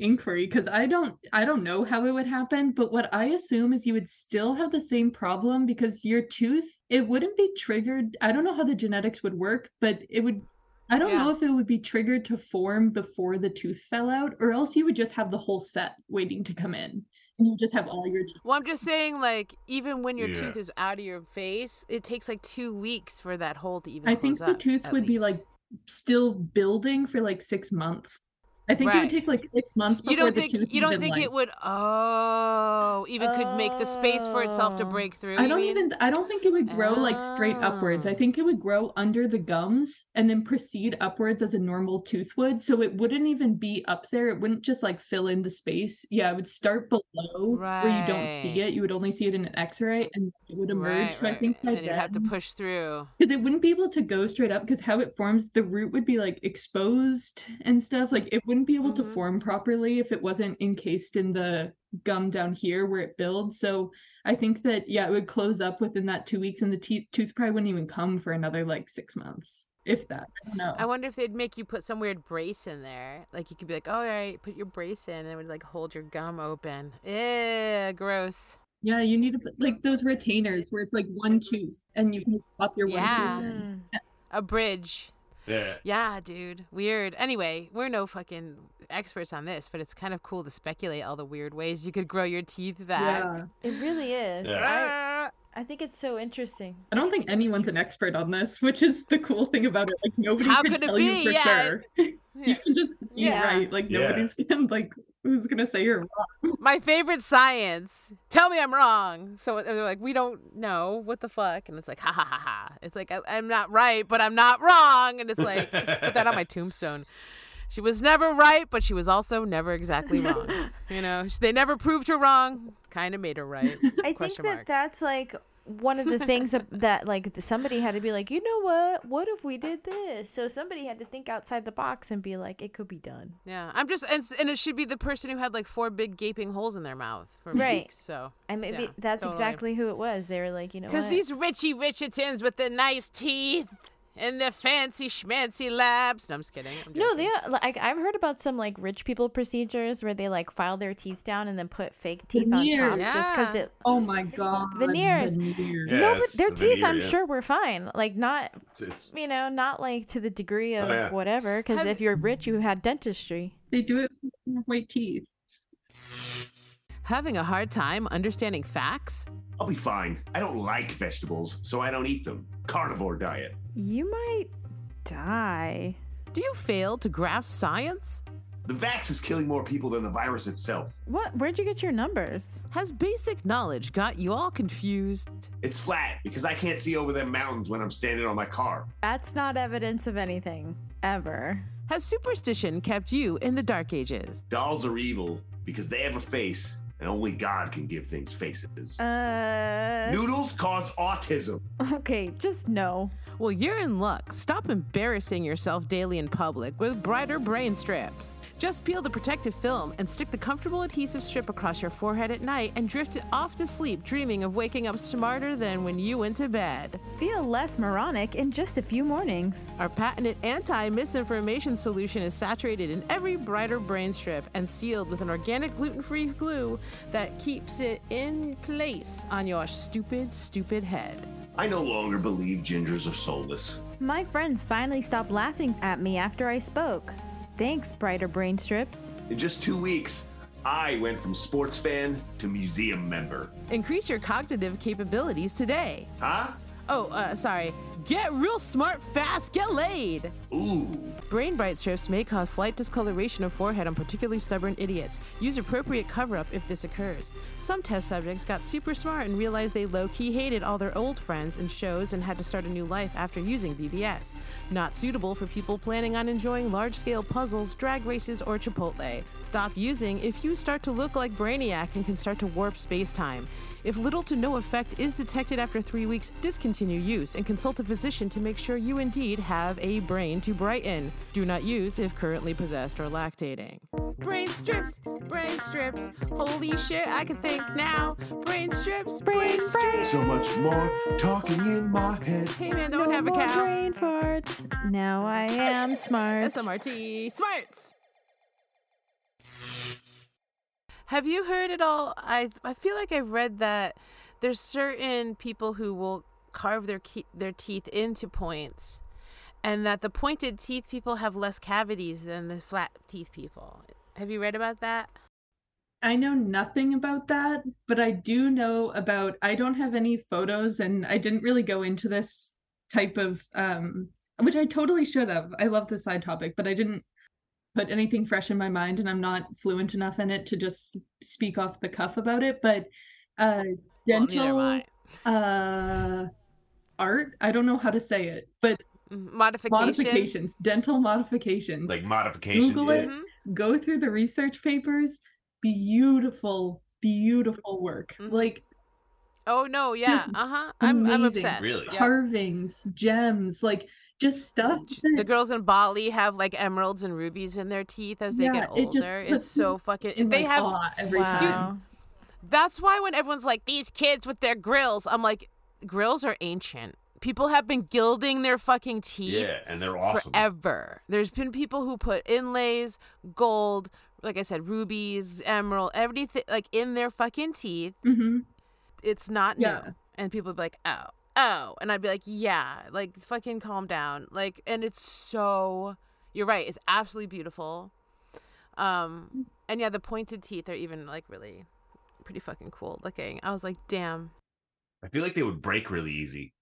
inquiry, because I don't know how it would happen, but what I assume is you would still have the same problem, because your tooth, it wouldn't be triggered. I don't know how the genetics would work, but it would, I don't know if it would be triggered to form before the tooth fell out, or else you would just have the whole set waiting to come in. And you just have all your teeth. Well, I'm just saying, like, even when your tooth is out of your face, it takes like 2 weeks for that hole to even close up. I think the tooth would be like still building for like 6 months. I think it would take like 6 months before it would could make the space for itself to break through. I don't think it would grow like straight upwards. I think it would grow under the gums and then proceed upwards as a normal tooth would. So it wouldn't even be up there. It wouldn't just like fill in the space. Yeah, it would start below where you don't see it. You would only see it in an X-ray, and it would emerge. So I think by then you'd have to push through, because it wouldn't be able to go straight up, because how it forms, the root would be like exposed and stuff. Like it wouldn't be able to form properly if it wasn't encased in the gum down here where it builds. So I think that it would close up within that 2 weeks, and the tooth probably wouldn't even come for another like 6 months, if that. I don't know. I wonder if they'd make you put some weird brace in there. Like you could be like, all right, put your brace in, and it would like hold your gum open. Ew, gross. Yeah, you need to put like those retainers where it's like one tooth and you can pop your one tooth in. Yeah. A bridge. Yeah, dude. Weird. Anyway, we're no fucking experts on this, but it's kind of cool to speculate all the weird ways you could grow your teeth that. Yeah. It really is. Yeah. I think it's so interesting. I don't think anyone's an expert on this, which is the cool thing about it. Like nobody can tell you for sure. You can just be right. Like nobody's gonna who's gonna say you're wrong. My favorite science. Tell me I'm wrong. So they're like, we don't know what the fuck, and it's like, ha ha ha ha. It's like I'm not right, but I'm not wrong, and it's like put that on my tombstone. She was never right, but she was also never exactly wrong. You know, they never proved her wrong. Kind of made her right. I think that's like one of the things that like somebody had to be like, you know what? What if we did this? So somebody had to think outside the box and be like, it could be done. Yeah, I'm just and it should be the person who had like 4 big gaping holes in their mouth for weeks. So and maybe that's totally exactly who it was. They were like, you know, because these Richie Richardsons with the nice teeth. And the fancy schmancy labs. No, I'm just kidding. No, they I've heard about some like rich people procedures where they like file their teeth down and then put fake teeth on top just because it. Oh my god. Veneers. Yeah, no, but their teeth, I'm sure, were fine. Like not, it's... you know, not like to the degree of whatever. Because if you're rich, you had dentistry. They do it with white teeth. Having a hard time understanding facts? I'll be fine. I don't like vegetables, so I don't eat them. Carnivore diet. You might die. Do you fail to grasp science? The vax is killing more people than the virus itself. What? Where'd you get your numbers? Has basic knowledge got you all confused? It's flat because I can't see over them mountains when I'm standing on my car. That's not evidence of anything. Ever. Has superstition kept you in the dark ages? Dolls are evil because they have a face. And only God can give things faces. Noodles cause autism. Okay, just no. Well, you're in luck. Stop embarrassing yourself daily in public with Brighter Brain Strips. Just peel the protective film and stick the comfortable adhesive strip across your forehead at night and drift it off to sleep, dreaming of waking up smarter than when you went to bed. Feel less moronic in just a few mornings. Our patented anti-misinformation solution is saturated in every Brighter Brain Strip and sealed with an organic gluten-free glue that keeps it in place on your stupid, stupid head. I no longer believe gingers are soulless. My friends finally stopped laughing at me after I spoke. Thanks, Brighter Brain Strips. In just 2 weeks, I went from sports fan to museum member. Increase your cognitive capabilities today. Huh? Sorry. Get real smart fast. Get laid. Ooh. Brain Bright Strips may cause slight discoloration of forehead on particularly stubborn idiots. Use appropriate cover-up if this occurs. Some test subjects got super smart and realized they low-key hated all their old friends and shows and had to start a new life after using BBS. Not suitable for people planning on enjoying large-scale puzzles, drag races, or Chipotle. Stop using if you start to look like Brainiac and can start to warp space-time. If little to no effect is detected after 3 weeks, discontinue use and consult a physician to make sure you indeed have a brain to brighten. Do not use if currently possessed or lactating. Brain strips, brain strips. Holy shit, I can think now. Brain strips, brain strips. So much more talking in my head. Hey man, don't no have a cow. No more brain farts. Now I am smart. SMRT smarts. Have you heard at all? I feel like I've read that there's certain people who will carve their teeth into points, and that the pointed teeth people have less cavities than the flat teeth people. Have you read about that? I know nothing about that, but I do know about, I don't have any photos, and I didn't really go into this type of, which I totally should have. I love this side topic, but I didn't put anything fresh in my mind, and I'm not fluent enough in it to just speak off the cuff about it, but dental art, I don't know how to say it, but modifications, dental modifications, like modifications. Google it, go through the research papers. Beautiful work. Like, oh no, yeah, I'm obsessed. Really? Carvings, gems, like just stuff. The girls in Bali have like emeralds and rubies in their teeth as they get older. It's so fucking. They have every time. Dude, that's why when everyone's like these kids with their grills, I'm like, grills are ancient. People have been gilding their fucking teeth. Yeah, and they're awesome. Forever. There's been people who put inlays, gold, like I said, rubies, emerald, everything like in their fucking teeth. Mm-hmm. It's not new, and people would be like, oh, and I'd be like, yeah, like fucking calm down, like, and it's so, you're right, it's absolutely beautiful, and yeah, the pointed teeth are even like really pretty fucking cool looking. I was like, damn. I feel like they would break really easy.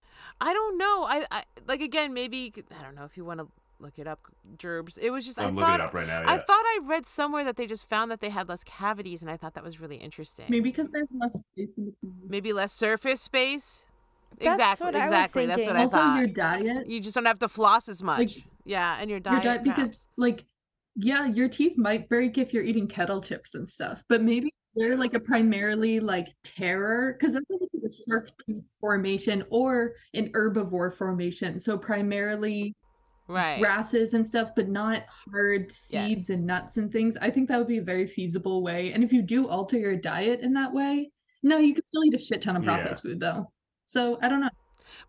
I don't know. I like, again, maybe I don't know if you want to look it up, Jerbs. It was just I'm looking it up right now. Yeah. I thought I read somewhere that they just found that they had less cavities, and I thought that was really interesting. Maybe because there's less space in between. Maybe less surface space. That's exactly. That's what I thought. Also, your diet. You just don't have to floss as much. Like, yeah, and your diet because like, yeah, your teeth might break if you're eating kettle chips and stuff, but maybe they're like a primarily like terror, because that's like a shark tooth formation or an herbivore formation. So primarily grasses and stuff, but not hard seeds and nuts and things. I think that would be a very feasible way. And if you do alter your diet in that way, no, you could still eat a shit ton of processed food though. So I don't know.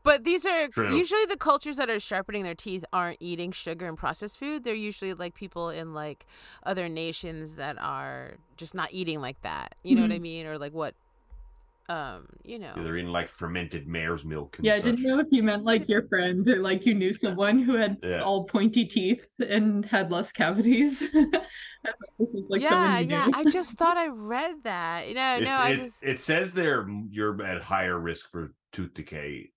But these are usually the cultures that are sharpening their teeth aren't eating sugar and processed food. They're usually like people in like other nations that are just not eating like that. You know what I mean? Or like what, you know. Yeah, they're eating like fermented mare's milk. And yeah, such. I didn't know if you meant like your friend or like you knew someone who had all pointy teeth and had less cavities. This is like I just thought I read that. It says you're at higher risk for tooth decay.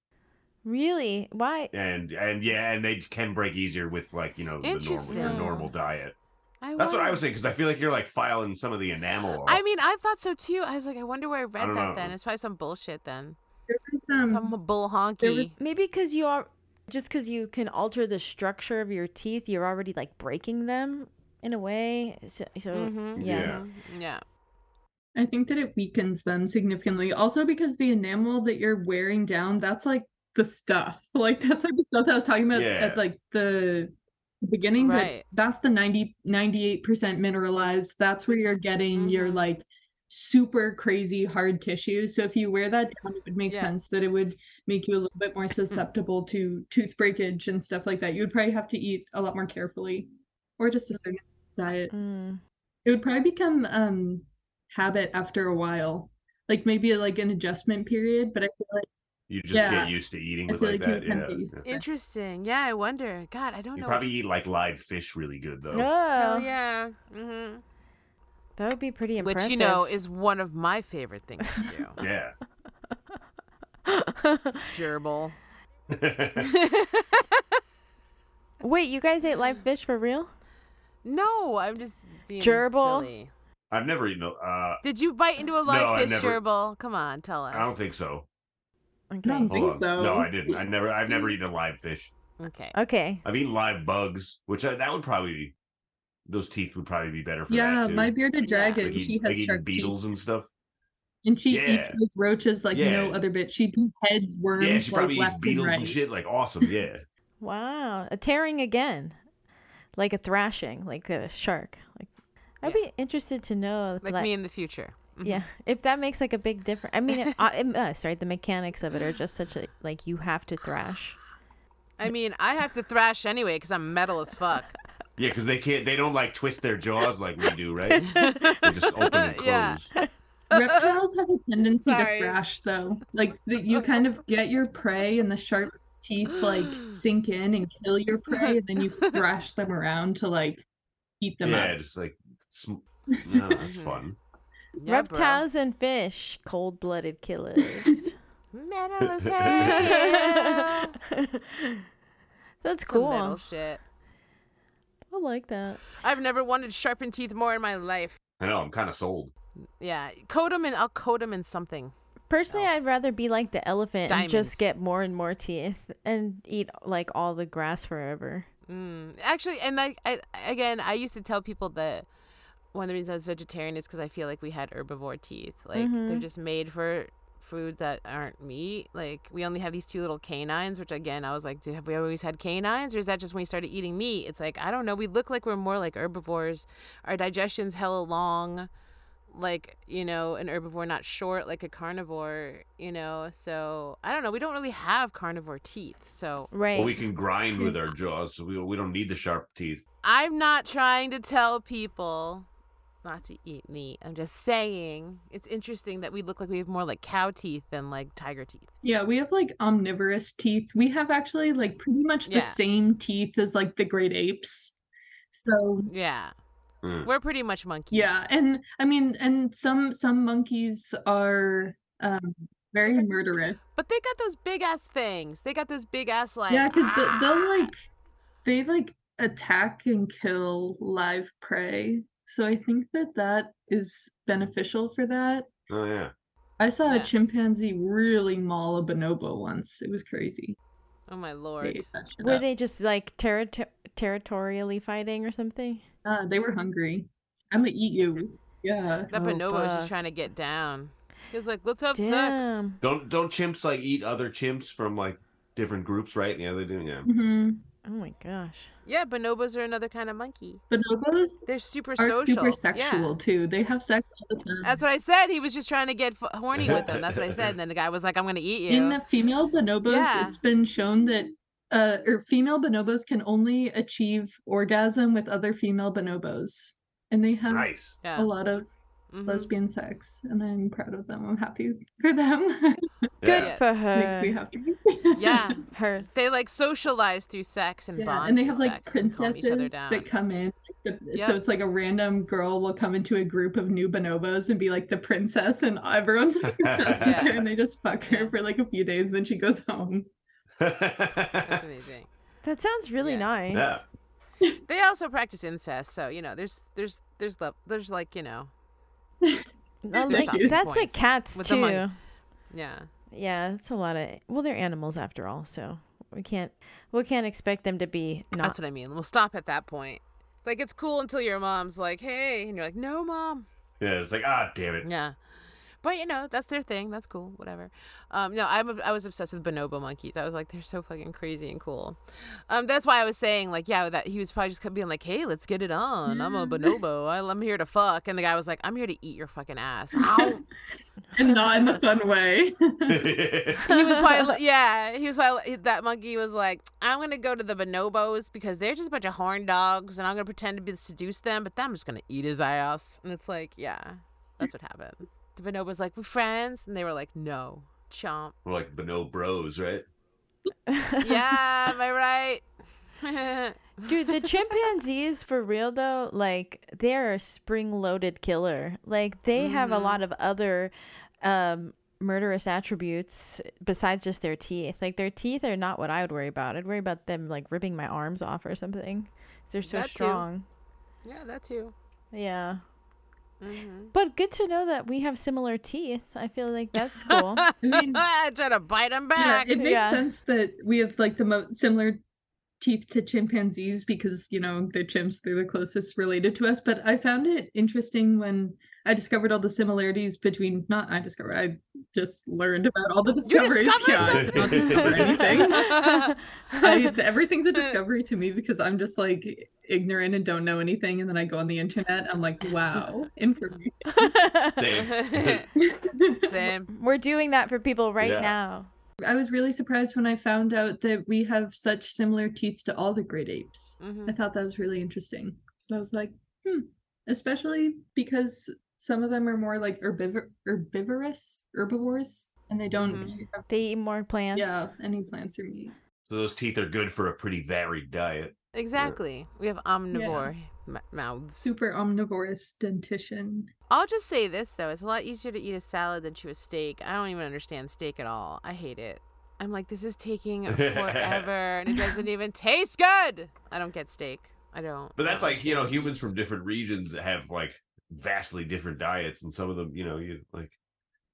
Really? Why? And they can break easier with like, you know, your normal diet. That's what I was saying, because I feel like you're like filing some of the enamel off. I mean, I thought so too. I was like, I wonder where I read that. Then it's probably some bullshit. Then some bull honky. Maybe because you are just because you can alter the structure of your teeth, you're already like breaking them in a way. So yeah. I think that it weakens them significantly. Also because the enamel that you're wearing down, that's like the stuff that I was talking about at like the beginning, right. That's the 98% mineralized. That's where you're getting your like super crazy hard tissue. So if you wear that down, it would make sense that it would make you a little bit more susceptible to tooth breakage and stuff like that. You would probably have to eat a lot more carefully, or just a certain diet. It would probably become habit after a while, like maybe like an adjustment period, but I feel like you just get used to eating with like that. Interesting. Yeah, I wonder. God, I don't know. You probably eat like live fish really good though. Oh. Hell yeah. Mm-hmm. That would be pretty impressive. Which, you know, is one of my favorite things to do. Yeah. Gerbil. Wait, you guys ate live fish for real? No, I'm just being Gerbil. Silly. I've never eaten did you bite into a live fish, Gerbil? Come on, tell us. I don't think so. Okay. I don't think so. No, I didn't. I've never eaten a live fish. Okay. I've eaten live bugs, which that would probably be, those teeth would probably be better for that too. Yeah, my bearded dragon, like she has shark beetles teeth. And stuff. And she eats those roaches like no other bitch. She eats heads, worms, yeah, she probably eats beetles and shit, like awesome, Wow, a tearing again. Like a thrashing, like a shark. Like I'd be interested to know. Like me in the future. Yeah, if that makes like a big difference. I mean, it must, right? The mechanics of it are just such a, like, you have to thrash. I mean, I have to thrash anyway because I'm metal as fuck. Yeah, because they don't like twist their jaws like we do, right? They just open and close. Yeah. Reptiles have a tendency to thrash, though. Like, you kind of get your prey and the sharp teeth, like, sink in and kill your prey, and then you thrash them around to, like, eat them up. Yeah, just like, that's fun. Yeah, reptiles and fish, cold-blooded killers. Metal as hell. That's cool. Some metal shit. I like that. I've never wanted sharpened teeth more in my life. I know. I'm kind of sold. Yeah, I'll coat them in something. Personally, else. I'd rather be like the elephant and just get more and more teeth and eat like all the grass forever. Actually, and like I used to tell people that. One of the reasons I was vegetarian is because I feel like we had herbivore teeth. Like, they're just made for food that aren't meat. Like, we only have these two little canines, which, again, I was like, have we always had canines? Or is that just when we started eating meat? It's like, I don't know. We look like we're more like herbivores. Our digestion's hella long. Like, you know, an herbivore, not short, like a carnivore, you know. So, I don't know. We don't really have carnivore teeth. So, well, we can grind with our jaws, so we don't need the sharp teeth. I'm not trying to tell people not to eat meat. I'm just saying it's interesting that we look like we have more like cow teeth than like tiger teeth. Yeah, we have like omnivorous teeth. We have actually like pretty much the same teeth as like the great apes. So we're pretty much monkeys. Yeah, and I mean, and some monkeys are very murderous. But they got those big ass fangs. They got those big ass like because they attack and kill live prey. So I think that is beneficial for that. Oh, yeah. I saw a chimpanzee really maul a bonobo once. It was crazy. Oh, my Lord. Were they just, like, territorially fighting or something? They were hungry. I'm going to eat you. Yeah. That bonobo was just trying to get down. He was like, let's have sex. Don't chimps, like, eat other chimps from, like, different groups, right? Yeah, they do, yeah. Mm-hmm. Oh my gosh. Yeah, bonobos are another kind of monkey. Bonobos? They're super social. Super sexual too. They have sex all the time. That's what I said. He was just trying to get horny with them. That's what I said. And then the guy was like, I'm going to eat you. In the female bonobos, it's been shown that female bonobos can only achieve orgasm with other female bonobos. And they have a lot of lesbian sex, and I'm proud of them. I'm happy for them. Good for her. Makes me happy. Hers. They like socialize through sex and bond. And they have like princesses that come in. So it's like a random girl will come into a group of new bonobos and be like the princess, and everyone's like obsessed with her, and they just fuck her for like a few days, and then she goes home. That's amazing. That sounds really nice. Yeah. They also practice incest, so you know, there's like, you know. That's like cats too. Yeah, that's a lot of. Well, they're animals after all, so we can't expect them to be. That's what I mean. We'll stop at that point. It's like it's cool until your mom's like, "Hey," and you're like, "No, mom." Yeah, it's like, ah, damn it. Yeah, But, you know, that's their thing. That's cool. Whatever. No, I was obsessed with bonobo monkeys. I was like, they're so fucking crazy and cool. That's why I was saying, like, yeah, that he was probably just being like, hey, let's get it on. I'm a bonobo. I'm here to fuck. And the guy was like, I'm here to eat your fucking ass. Ow. And not in the fun way. He was probably, that monkey was like, I'm going to go to the bonobos because they're just a bunch of horn dogs and I'm going to pretend to seduce them, but then I'm just going to eat his ass. And it's like, yeah, that's what happened. The bonobo's like, we're friends. And they were like, no, chomp. We're like bonobo bros, right? Yeah, am I right? Dude, the chimpanzees, for real though, like they're a spring-loaded killer. Like they have a lot of other murderous attributes besides just their teeth. Like their teeth are not what I would worry about. I'd worry about them like ripping my arms off or something. They're so strong. Yeah, that too. Yeah. Mm-hmm. But good to know that we have similar teeth. I feel like that's cool. I mean, I try to bite them back. Yeah, it makes sense that we have like the most similar teeth to chimpanzees because, you know, they're chimps. They're the closest related to us. But I found it interesting when I discovered all the similarities between, I just learned about all the discoveries. I did not discover anything. Everything's a discovery to me because I'm just like ignorant and don't know anything. And then I go on the internet. I'm like, wow, information. Same. We're doing that for people right now. I was really surprised when I found out that we have such similar teeth to all the great apes. Mm-hmm. I thought that was really interesting. So I was like, especially because some of them are more like herbivores, and they don't. They eat more plants. Yeah, any plants or meat. So those teeth are good for a pretty varied diet. Exactly. We have omnivore mouths. Super omnivorous dentition. I'll just say this though: it's a lot easier to eat a salad than chew a steak. I don't even understand steak at all. I hate it. I'm like, this is taking forever, and it doesn't even taste good. I don't get steak. I don't. But that's like, you know, humans from different regions have like vastly different diets, and some of them, you know, you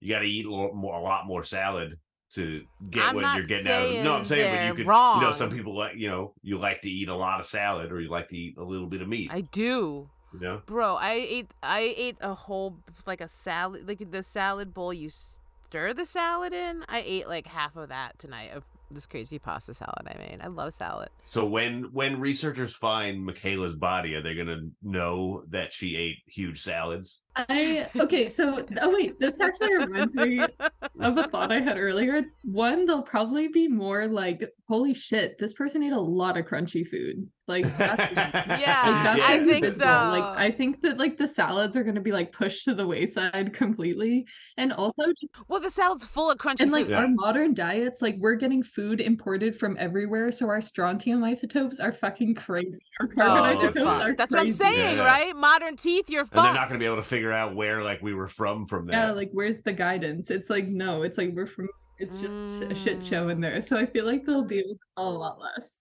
got to eat a lot more salad to get what you're getting out of them. No, I'm saying, but you could, wrong. You know, some people like, you know, you like to eat a lot of salad, or you like to eat a little bit of meat. I do. You know? Bro, I ate a whole like a salad, like the salad bowl you stir the salad in. I ate like half of that tonight of this crazy pasta salad I made. I love salad. So when researchers find Micaela's body, are they gonna know that she ate huge salads? This actually reminds me of a thought I had earlier. One, they'll probably be more like, holy shit, this person ate a lot of crunchy food. Like that's, I think so. Like I think that like the salads are gonna be like pushed to the wayside completely, and also the salad's full of crunchy food. And like our modern diets, like we're getting food imported from everywhere, so our strontium isotopes are fucking crazy. Our carbon isotopes are that's crazy. What I'm saying, right? Modern teeth, you're fucked. And they're not gonna be able to figure out where like we were from that. Yeah, like where's the guidance? It's like no, it's like we're from. It's just a shit show in there. So I feel like they'll be able to call a lot less.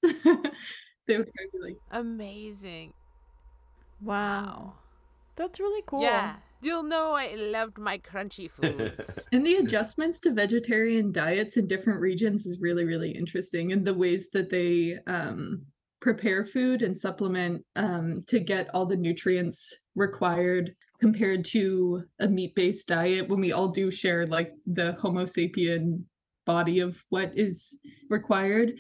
They would be like, amazing. Wow. That's really cool. Yeah. You'll know I loved my crunchy foods. And the adjustments to vegetarian diets in different regions is really, really interesting. And the ways that they prepare food and supplement to get all the nutrients required compared to a meat-based diet, when we all do share like the Homo sapien body of what is required.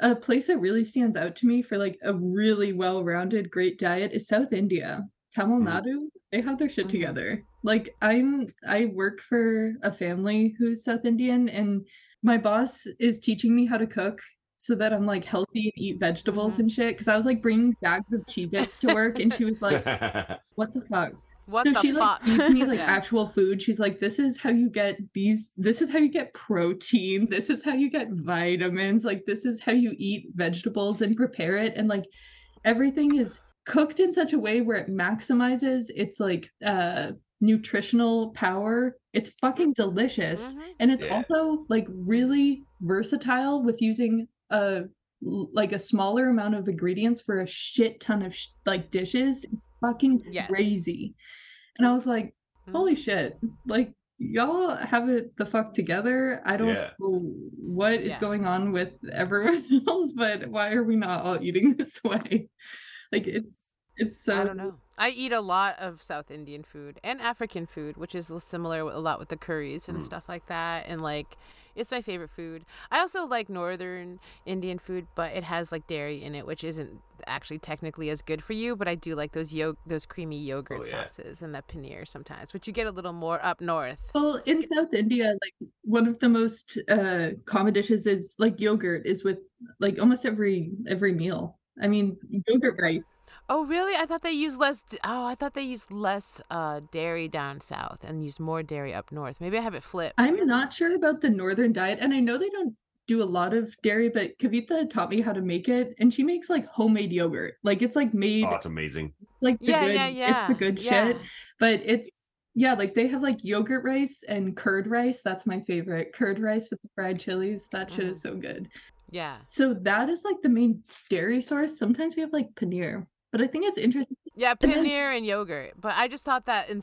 A place that really stands out to me for like a really well-rounded great diet is South India. Tamil Nadu, they have their shit together. Like I work for a family who's South Indian, and my boss is teaching me how to cook so that I'm like healthy and eat vegetables and shit. Because I was like bringing bags of Cheez-Its to work, and she was like, "What the fuck?" She feeds me like actual food. She's like, this is how you get these. This is how you get protein. This is how you get vitamins. Like, this is how you eat vegetables and prepare it. And like, everything is cooked in such a way where it maximizes its like nutritional power. It's fucking delicious, and it's also like really versatile with using a smaller amount of ingredients for a shit ton of like dishes. It's fucking crazy. And I was like, holy shit, like y'all have it the fuck together. I don't know what is going on with everyone else, but why are we not all eating this way? Like it's It's I don't know. I eat a lot of South Indian food and African food, which is similar a lot with the curries and stuff like that. And like, it's my favorite food. I also like Northern Indian food, but it has like dairy in it, which isn't actually technically as good for you. But I do like those creamy yogurt sauces and that paneer sometimes, which you get a little more up north. Well, in South India, like one of the most common dishes is like yogurt is with like almost every meal. I mean, yogurt rice. Oh, really? I thought they used less. I thought they used less dairy down south and used more dairy up north. Maybe I have it flipped. I'm not sure about the northern diet, and I know they don't do a lot of dairy. But Kavita taught me how to make it, and she makes like homemade yogurt. Like it's like made. Oh, it's amazing. Like the It's the good shit. But it's like they have like yogurt rice and curd rice. That's my favorite. Curd rice with the fried chilies. That shit is so good. Yeah. So that is like the main dairy source. Sometimes we have like paneer, but I think it's interesting. Yeah, paneer and yogurt. But I just thought that in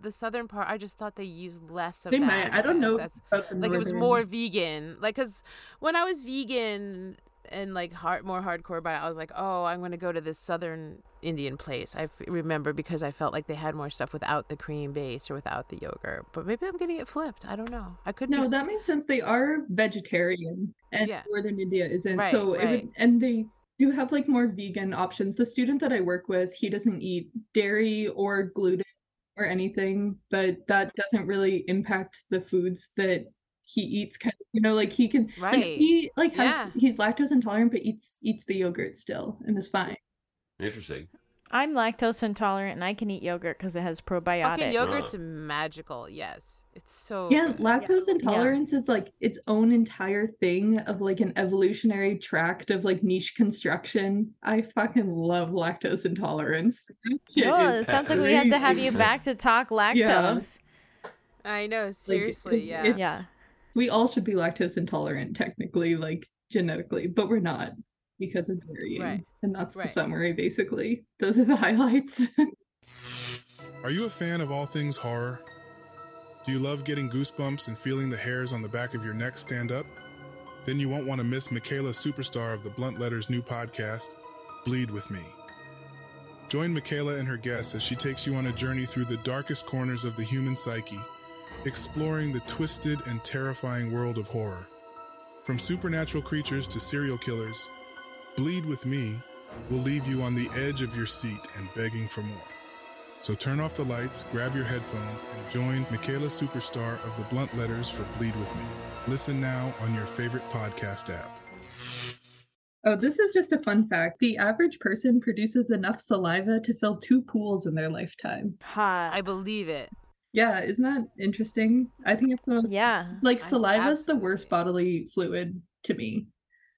the southern part, I just thought they used less of that. I don't know. Like it was more vegan. Like because when I was vegan and like more hardcore about it, I was like, oh, I'm going to go to this southern Indian place. I remember because I felt like they had more stuff without the cream base or without the yogurt. But maybe I'm getting it flipped. I don't know. I could. No, that makes sense. They are vegetarian, and Northern India isn't. Right, so it would, and they do have like more vegan options. The student that I work with, he doesn't eat dairy or gluten or anything, but that doesn't really impact the foods that he eats, kind of, you know, like he can he like has he's lactose intolerant but eats the yogurt still and is fine. Interesting. I'm lactose intolerant and I can eat yogurt because it has probiotics. Fucking yogurt's magical. Yes, it's so good. Lactose intolerance is like its own entire thing of like an evolutionary tract of like niche construction. I fucking love lactose intolerance. It sounds like we have to have you back to talk lactose. I know, seriously. Like, we all should be lactose intolerant, technically, like genetically, but we're not because of dairying. And that's the summary, basically. Those are the highlights. Are you a fan of all things horror? Do you love getting goosebumps and feeling the hairs on the back of your neck stand up? Then you won't want to miss Micaela Superstar of the Blunt Letters new podcast, Bleed With Me. Join Micaela and her guests as she takes you on a journey through the darkest corners of the human psyche, exploring the twisted and terrifying world of horror. From supernatural creatures to serial killers, Bleed With Me will leave you on the edge of your seat and begging for more. So turn off the lights, grab your headphones, and join Micaela Superstar of the Blunt Letters for Bleed With Me. Listen now on your favorite podcast app. Oh, this is just a fun fact. The average person produces enough saliva to fill 2 pools in their lifetime. Ha, I believe it. Yeah, isn't that interesting? I think it's the most, like saliva is the worst bodily fluid to me.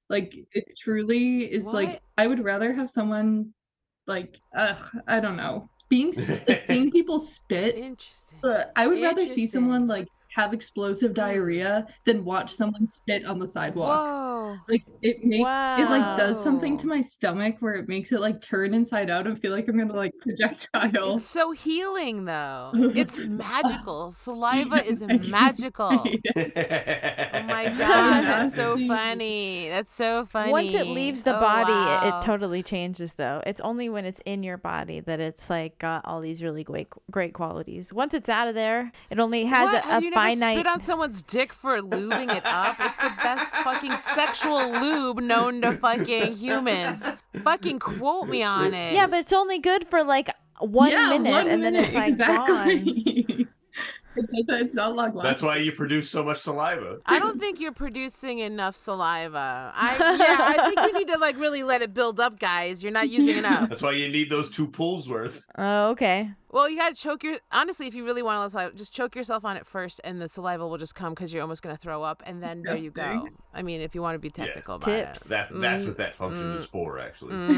Like it truly is. What? Like I would rather have someone like I don't know, seeing people spit. Interesting. I would rather see someone like have explosive diarrhea than watch someone spit on the sidewalk. Whoa. Like it makes it like does something to my stomach where it makes it like turn inside out and feel like I'm gonna like projectile. It's so healing though. It's magical. Saliva is magical. Oh my god, that's so funny. That's so funny. Once it leaves the body, it totally changes though. It's only when it's in your body that it's like got all these really great qualities. Once it's out of there, it only has a fine. Spit on someone's dick for lubing it up. It's the best fucking sexual lube known to fucking humans. Fucking quote me on it. Yeah, but it's only good for like 1 minute, and then it's like gone. It's not long. That's why you produce so much saliva. I don't think you're producing enough saliva. I think you need to like really let it build up, guys. You're not using enough. That's why you need those 2 pools worth. Oh, okay. Well, you gotta honestly, if you really want to saliva, just choke yourself on it first, and the saliva will just come because you're almost gonna throw up, and then there you go. I mean, if you want to be technical about it. That's what that function is for, actually.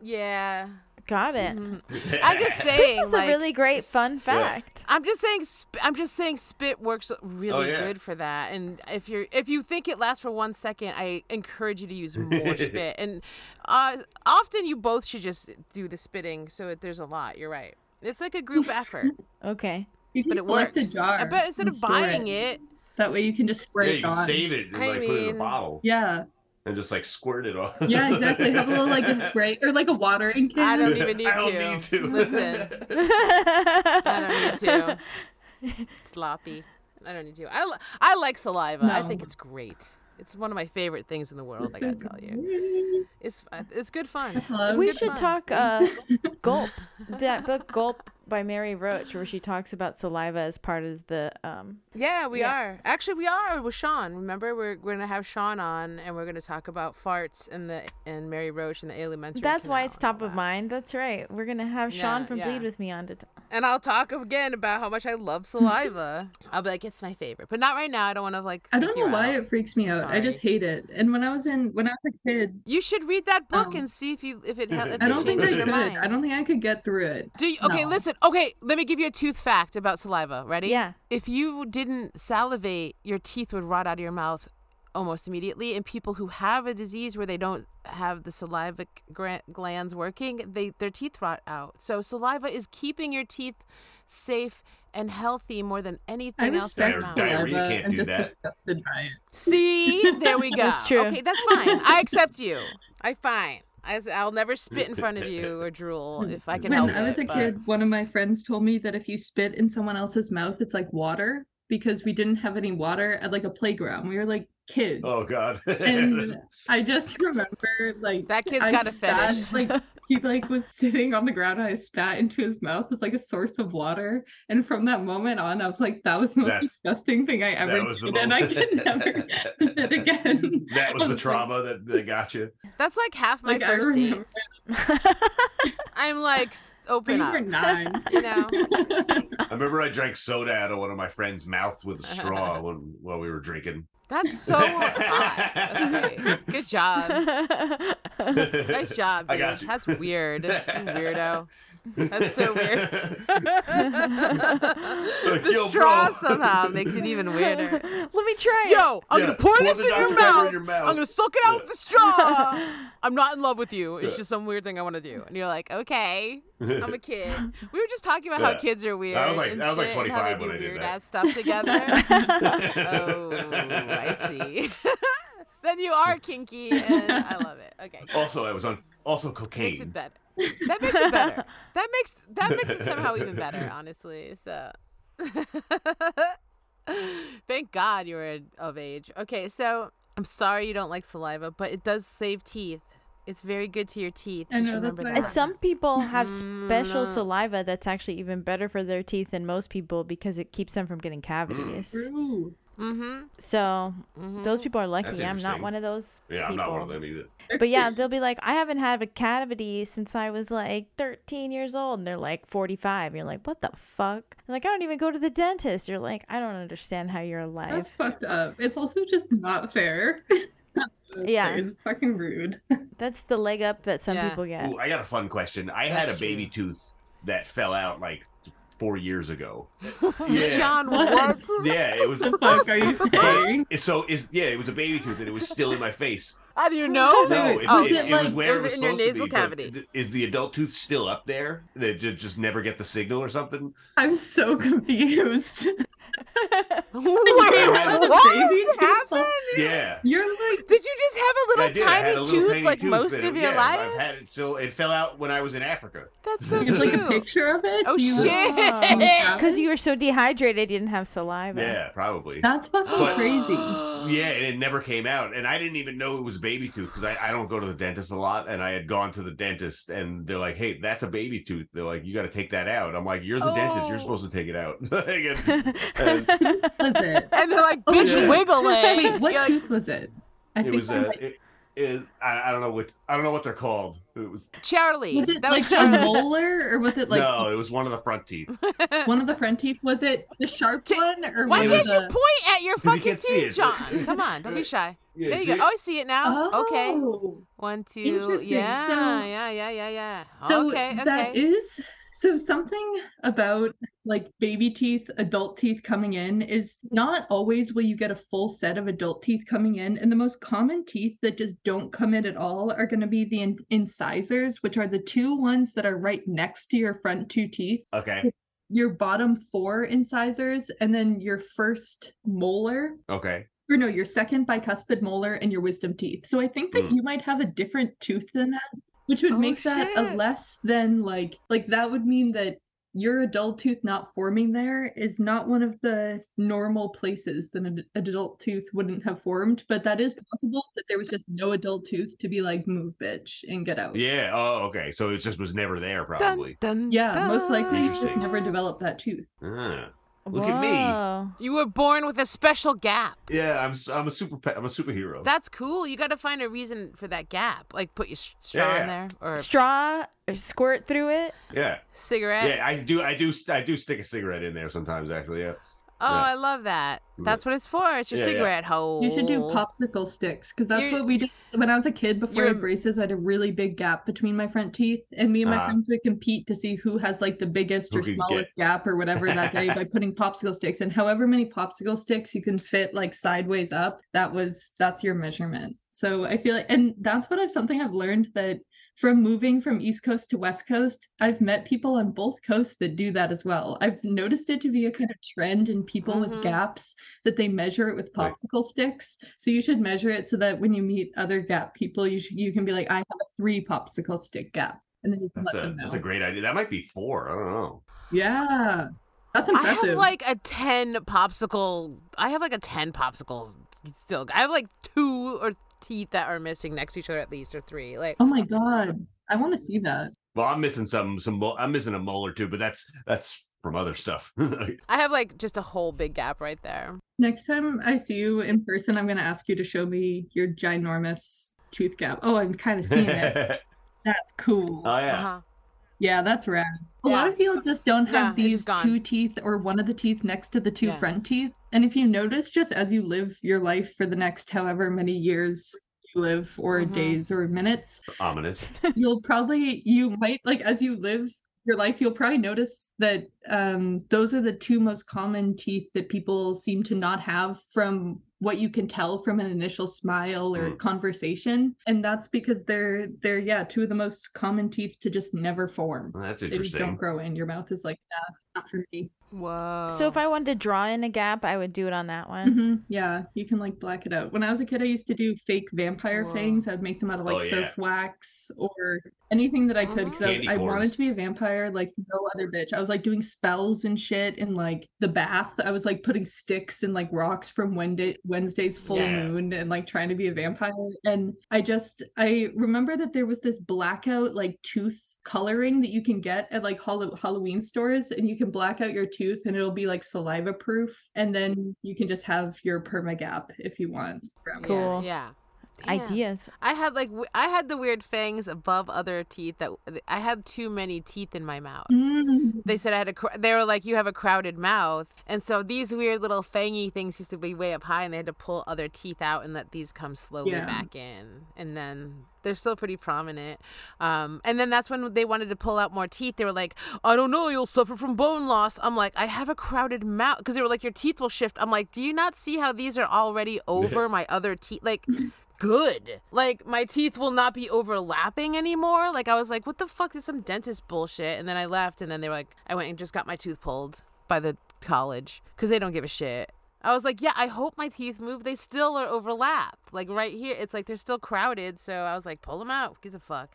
Yeah. Got it. I'm just saying this is like, a really great fun fact. I'm just saying spit works really good for that, and if you think it lasts for 1 second, I encourage you to use more spit, and often you both should just do the spitting, so there's a lot. You're right, it's like a group effort. Okay, but it works. A jar, I bet instead of buying it that way you can just spray it on. You can save it and like put it in a bottle. and just like squirt it on. Yeah, exactly. Have a little like a spray or like a watering can. I don't even need to. Listen. I don't need to. Sloppy. I don't need to. I like saliva. No. I think it's great. It's one of my favorite things in the world. I gotta tell you, it's good fun. We should talk Gulp, that book Gulp by Mary Roach, where she talks about saliva as part of the. Yeah, we are actually we are with Sean. Remember, we're gonna have Sean on, and we're gonna talk about farts and Mary Roach and the alimentary. That's why it's top of mind. That's right. We're gonna have Sean from Bleed With Me on to. And I'll talk again about how much I love saliva. I'll be like, it's my favorite, but not right now. I don't want to like. I don't know why it freaks me out. I just hate it. And when I was a kid, you should read that book and see if it. I don't think I could. I don't think I could get through it. Okay, listen. Okay, let me give you a tooth fact about saliva. Ready? Yeah. If you didn't salivate, your teeth would rot out of your mouth almost immediately. And people who have a disease where they don't have the saliva glands working, their teeth rot out. So saliva is keeping your teeth safe and healthy more than anything else. I respect saliva. I'm just disgusted by it. See, there we go. That's true. Okay, that's fine. I accept you. I'll never spit in front of you or drool if I can help it. When I was a kid, one of my friends told me that if you spit in someone else's mouth, it's like water, because we didn't have any water at like a playground. We were like kids. Oh God. And I just remember like that kid's got a fetish. Like he like was sitting on the ground and I spat into his mouth as like a source of water. And from that moment on, I was like, that was the most disgusting thing I ever did. And I can never spit again. That was the trauma that they got you. That's like half my first date. I'm like, open up. 9, you know? I remember I drank soda out of one of my friend's mouth with a straw while we were drinking. That's so hot. Okay. Good job. Nice job, dude. I got you. That's weird. You weirdo. That's so weird. The straw somehow makes it even weirder. Let me try it. Yo, I'm going to pour this in your mouth. I'm going to suck it out with the straw. I'm not in love with you. It's just some weird thing I want to do. And you're like, okay, I'm a kid. We were just talking about how kids are weird. I was like 25 when I did that. Stuff together. I see. Then you are kinky, and I love it. Okay. Also, I was on cocaine. Makes it better. That makes it better. That makes it somehow even better, honestly. So, thank God you were of age. Okay, so I'm sorry you don't like saliva, but it does save teeth. It's very good to your teeth. Just remember that. And some people have special saliva that's actually even better for their teeth than most people because it keeps them from getting cavities. Ooh. Mm-hmm. So those people are lucky. I'm not one of those people. I'm not one of them either. But yeah, they'll be like, I haven't had a cavity since I was like 13 years old. And they're like 45. You're like, what the fuck? I'm like, I don't even go to the dentist. You're like, I don't understand how you're alive. That's fucked up. It's also just not fair. Yeah, it's fucking rude. That's the leg up that some people get. Ooh, I got a fun question. That's had a baby tooth that fell out like 4 years ago. Yeah. John, what? Yeah, it was. What the fuck are you saying? So it was a baby tooth and it was still in my face. Out of your nose? No, it was where it was in your nasal cavity. Is the adult tooth still up there? They just never get the signal or something? I'm so confused. What happened? Yeah. You're like, did you just have a little tiny tooth most of your life? I've had it still. It fell out when I was in Africa. That's so cute. Like a picture of it. Oh shit! Because you were so dehydrated, you didn't have saliva. Yeah, probably. That's fucking crazy. Yeah, and it never came out, and I didn't even know it was a baby tooth because I don't go to the dentist a lot, and I had gone to the dentist, and they're like, "Hey, that's a baby tooth." They're like, "You got to take that out." I'm like, "You're the dentist. You're supposed to take it out." And they're like, bitch, wiggle it. Wait, what tooth was it? I don't know what they're called. It was Charlie. Was it that was a molar or was it like? No, it was one of the front teeth. One of the front teeth. Was it the sharp one or? Why can't you point at your fucking teeth, John? Come on, don't be shy. Yeah, there you go. Oh, I see it now. Oh, okay. 1, 2. Interesting. Yeah, so, yeah. So that is. So something about like baby teeth, adult teeth coming in is not always will you get a full set of adult teeth coming in. And the most common teeth that just don't come in at all are going to be the incisors, which are the two ones that are right next to your front two teeth. Okay. Your bottom 4 incisors and then your first molar. Okay. or no, your second bicuspid molar and your wisdom teeth. So I think that you might have a different tooth than that, which would make that a less than like that would mean that your adult tooth not forming there is not one of the normal places that an adult tooth wouldn't have formed, but that is possible that there was just no adult tooth to be like, move, bitch, and get out. Yeah. Oh, okay. So it just was never there, probably. Dun, dun, yeah, dun. Most likely you just never developed that tooth. Look at me. You were born with a special gap. Yeah, I'm a superhero. That's cool. You got to find a reason for that gap. Like put your straw in there or straw or squirt through it. Yeah. Cigarette. Yeah, I do stick a cigarette in there sometimes actually. Yeah. Oh, yeah. I love that. That's what it's for. It's your cigarette hole. You should do popsicle sticks because that's what we did. When I was a kid, before I had braces, I had a really big gap between my front teeth, and me and my friends would compete to see who has like the biggest or smallest gap or whatever that day by putting popsicle sticks. And however many popsicle sticks you can fit like sideways up, that's your measurement. So I feel like, and that's what I've learned that. From moving from East Coast to West Coast, I've met people on both coasts that do that as well. I've noticed it to be a kind of trend in people with gaps that they measure it with popsicle sticks. So you should measure it so that when you meet other gap people, you can be like, I have a 3 popsicle stick gap. And then you can let them know. That's a great idea. That might be 4. I don't know. Yeah. That's impressive. I have like a 10 popsicle. I have like a 10 popsicles still. I have like 2 or 3 teeth that are missing next to each other at least, or 3. Like, oh my god, I want to see that. Well, I'm missing I'm missing a molar too, but that's from other stuff. I have like just a whole big gap right there. Next time I see you in person, I'm gonna ask you to show me your ginormous tooth gap. Oh, I'm kind of seeing it. That's cool. Oh yeah. Uh-huh. Yeah, that's rad. A lot of people just don't have these 2 teeth or one of the teeth next to the 2 front teeth. And if you notice, just as you live your life for the next however many years you live or days or minutes, ominous. As you live your life, you'll probably notice that those are the 2 most common teeth that people seem to not have from what you can tell from an initial smile or conversation. And that's because they're 2 of the most common teeth to just never form. Well, that's interesting. They just don't grow in. Your mouth is like, nah, not for me. Whoa. So if I wanted to draw in a gap, I would do it on that one? Mm-hmm. Yeah, you can like black it out. When I was a kid, I used to do fake vampire fangs. I would make them out of like surf wax or anything that I could because I wanted to be a vampire like no other bitch. I was like doing spells and shit in like the bath. I was like putting sticks and like rocks from Wednesday's full moon and like trying to be a vampire. And I remember that there was this blackout like tooth coloring that you can get at like Halloween stores, and you can black out your tooth and it'll be like saliva proof, and then you can just have your perma gap if you want. Cool. Yeah. Ideas. I had I had the weird fangs above other teeth that I had too many teeth in my mouth. They said they were like, you have a crowded mouth, and so these weird little fangy things used to be way up high, and they had to pull other teeth out and let these come slowly back in, and then they're still pretty prominent. And then that's when they wanted to pull out more teeth. They were like, I don't know, you'll suffer from bone loss. I'm like, I have a crowded mouth. Because they were like, your teeth will shift. I'm like, do you not see how these are already over my other teeth? Like, good. Like, my teeth will not be overlapping anymore. Like, I was like, what the fuck? This is some dentist bullshit. And then I left. And then they were like, I went and just got my tooth pulled by the college. Because they don't give a shit. I was like, yeah, I hope my teeth move. They still are overlapped. Like right here, it's like they're still crowded. So I was like, pull them out. Who gives a fuck?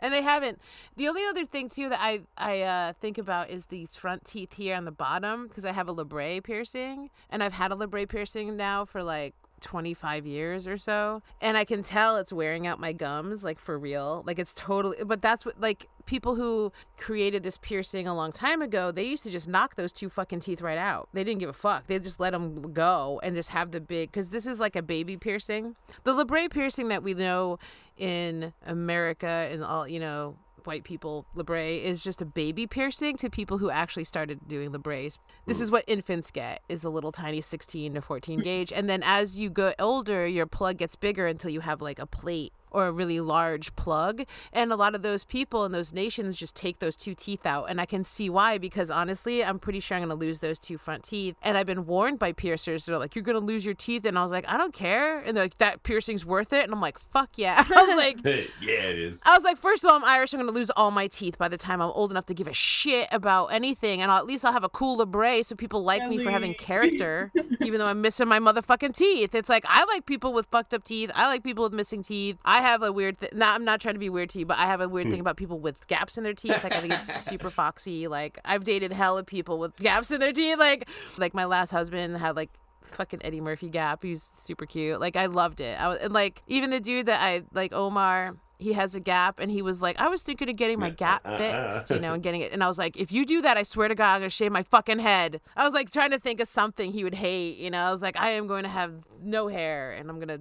And they haven't. The only other thing, too, that I think about is these front teeth here on the bottom, because I have a labrae piercing. And I've had a labrae piercing now for like 25 years or so. And I can tell it's wearing out my gums, like for real. Like it's totally. But that's what, like, people who created this piercing a long time ago, they used to just knock those 2 fucking teeth right out. They didn't give a fuck. They just let them go and just have the big, because this is like a baby piercing. The labrae piercing that we know in America and all, you know, white people, labrae is just a baby piercing to people who actually started doing labraes. This is what infants get, is the little tiny 16 to 14 gauge. And then as you go older, your plug gets bigger until you have like a plate or a really large plug. And a lot of those people in those nations just take those two teeth out. And I can see why, because honestly, I'm pretty sure I'm going to lose those two front teeth. And I've been warned by piercers. They're like, you're going to lose your teeth. And I was like, I don't care. And they're like, that piercing's worth it. And I'm like, fuck yeah. I was like, yeah, it is. I was like, first of all, I'm Irish. I'm going to lose all my teeth by the time I'm old enough to give a shit about anything. And at least I'll have a cool labrae so people like me for having character, even though I'm missing my motherfucking teeth. It's like, I like people with fucked up teeth. I like people with missing teeth. I have a weird thing. Now, I'm not trying to be weird to you, but I have a weird thing about people with gaps in their teeth. Like, I think it's super foxy. Like, I've dated hella people with gaps in their teeth. Like my last husband had, like, fucking Eddie Murphy gap. He was super cute. Like, I loved it. I was, and, like, even the dude that I, like, Omar... he has a gap, and he was like, I was thinking of getting my gap fixed, you know, and getting it. And I was like, if you do that, I swear to God, I'm going to shave my fucking head. I was like trying to think of something he would hate, you know. I was like, I am going to have no hair, and I'm going to,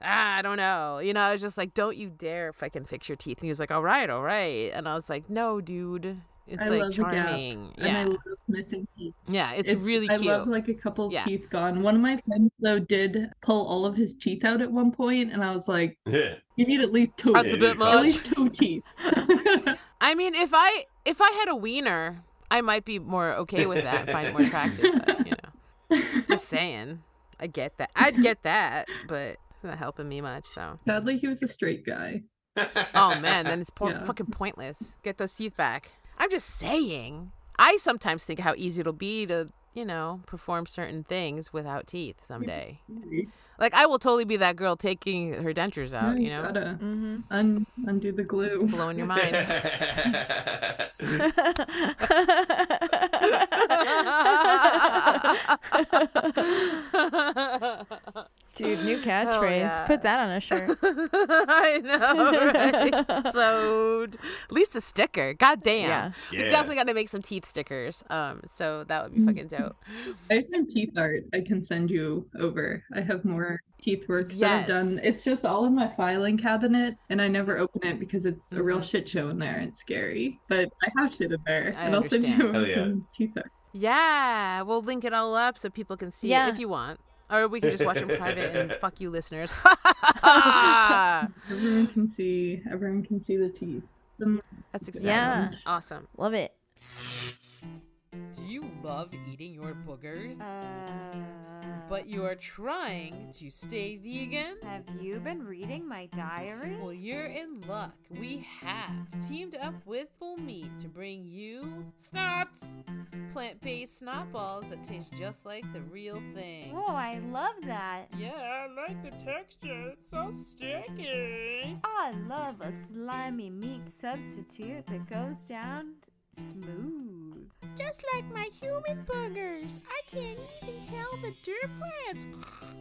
I don't know. You know, I was just like, don't you dare fucking fix your teeth. And he was like, all right. And I was like, no, dude. It's I like love charming. The gap, yeah. And I love missing teeth. Yeah, it's really cute. I love like a couple teeth gone. One of my friends though did pull all of his teeth out at one point, and I was like, yeah. You need at least two. That's a bit much. At least two teeth. I mean, if I had a wiener, I might be more okay with that, find it more attractive. But, you know, just saying, I get that. I'd get that, but it's not helping me much. So sadly, he was a straight guy. Oh man, then it's fucking pointless. Get those teeth back. I'm just saying, I sometimes think how easy it'll be to, you know, perform certain things without teeth someday. Like, I will totally be that girl taking her dentures out, you know? Gotta undo the glue. Blowing your mind. Dude, new catchphrase. Yeah. Put that on a shirt. I know, right? So, at least a sticker. God damn. Yeah. We definitely got to make some teeth stickers. So that would be fucking dope. I have some teeth art I can send you over. I have more teeth work that I've done. It's just all in my filing cabinet, and I never open it because it's a real shit show in there. It's scary, but I have shit in there. And I'll send you over some teeth art. Yeah, we'll link it all up so people can see it if you want. Or we can just watch in private and fuck you, listeners. Everyone can see the teeth. That's exactly awesome. Love it. Do you love eating your boogers? But you are trying to stay vegan? Have you been reading my diary? Well, you're in luck. We have teamed up with Full Meat to bring you Snots! Plant-based snot balls that taste just like the real thing. Oh, I love that. Yeah, I like the texture. It's so sticky. I love a slimy meat substitute that goes down smooth. Just like my human boogers. I can't even tell the difference.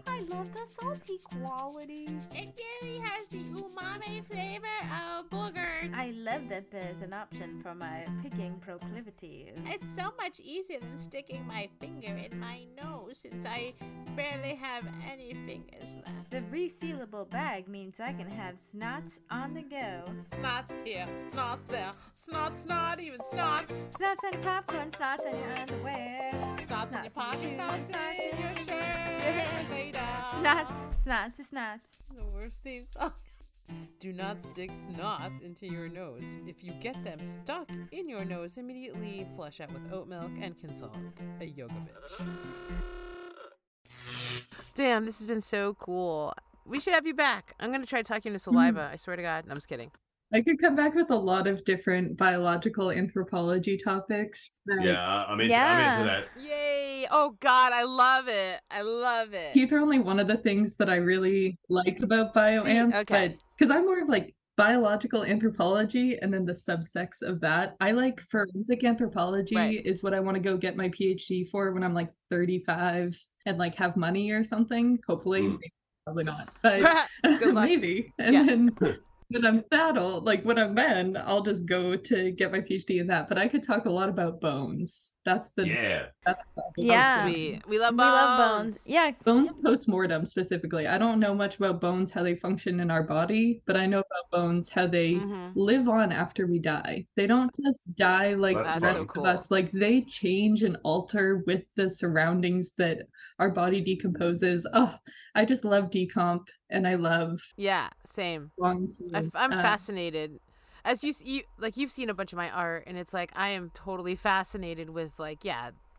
I love the salty quality. It really has the umami flavor of boogers. I love that there's an option for my picking proclivities. It's so much easier than sticking my finger in my nose since I barely have any fingers left. The resealable bag means I can have snots on the go. Snots here, snots there, snots not even snots. Snots and popcorn, snots in your underwear. Snots in your pocket, snots in your shirt. Snots. The worst theme song. Do not stick snots into your nose. If you get them stuck in your nose, immediately flush out with oat milk and consult a yoga bitch. Damn, this has been so cool. We should have you back. I'm going to try talking to saliva. I swear to God. No, I'm just kidding. I could come back with a lot of different biological anthropology topics. I'm into that. Yay. Oh, God. I love it. Teeth are only one of the things that I really like about bioamp. Okay. Because I'm more of like biological anthropology and then the subsects of that. I like forensic anthropology is what I want to go get my PhD for when I'm like 35 and like have money or something. Hopefully. Probably not. But maybe. And then... when I'm that old, like when I'm then, I'll just go to get my PhD in that. But I could talk a lot about bones. That's sweet. We love bones. Yeah. Bone postmortem specifically. I don't know much about bones, how they function in our body, but I know about bones, how they live on after we die. They don't just die like the rest of us. Like they change and alter with the surroundings that our body decomposes. Oh, I just love decomp and I love. Yeah, same. I'm fascinated. As you like, you've seen a bunch of my art, and it's like I am totally fascinated with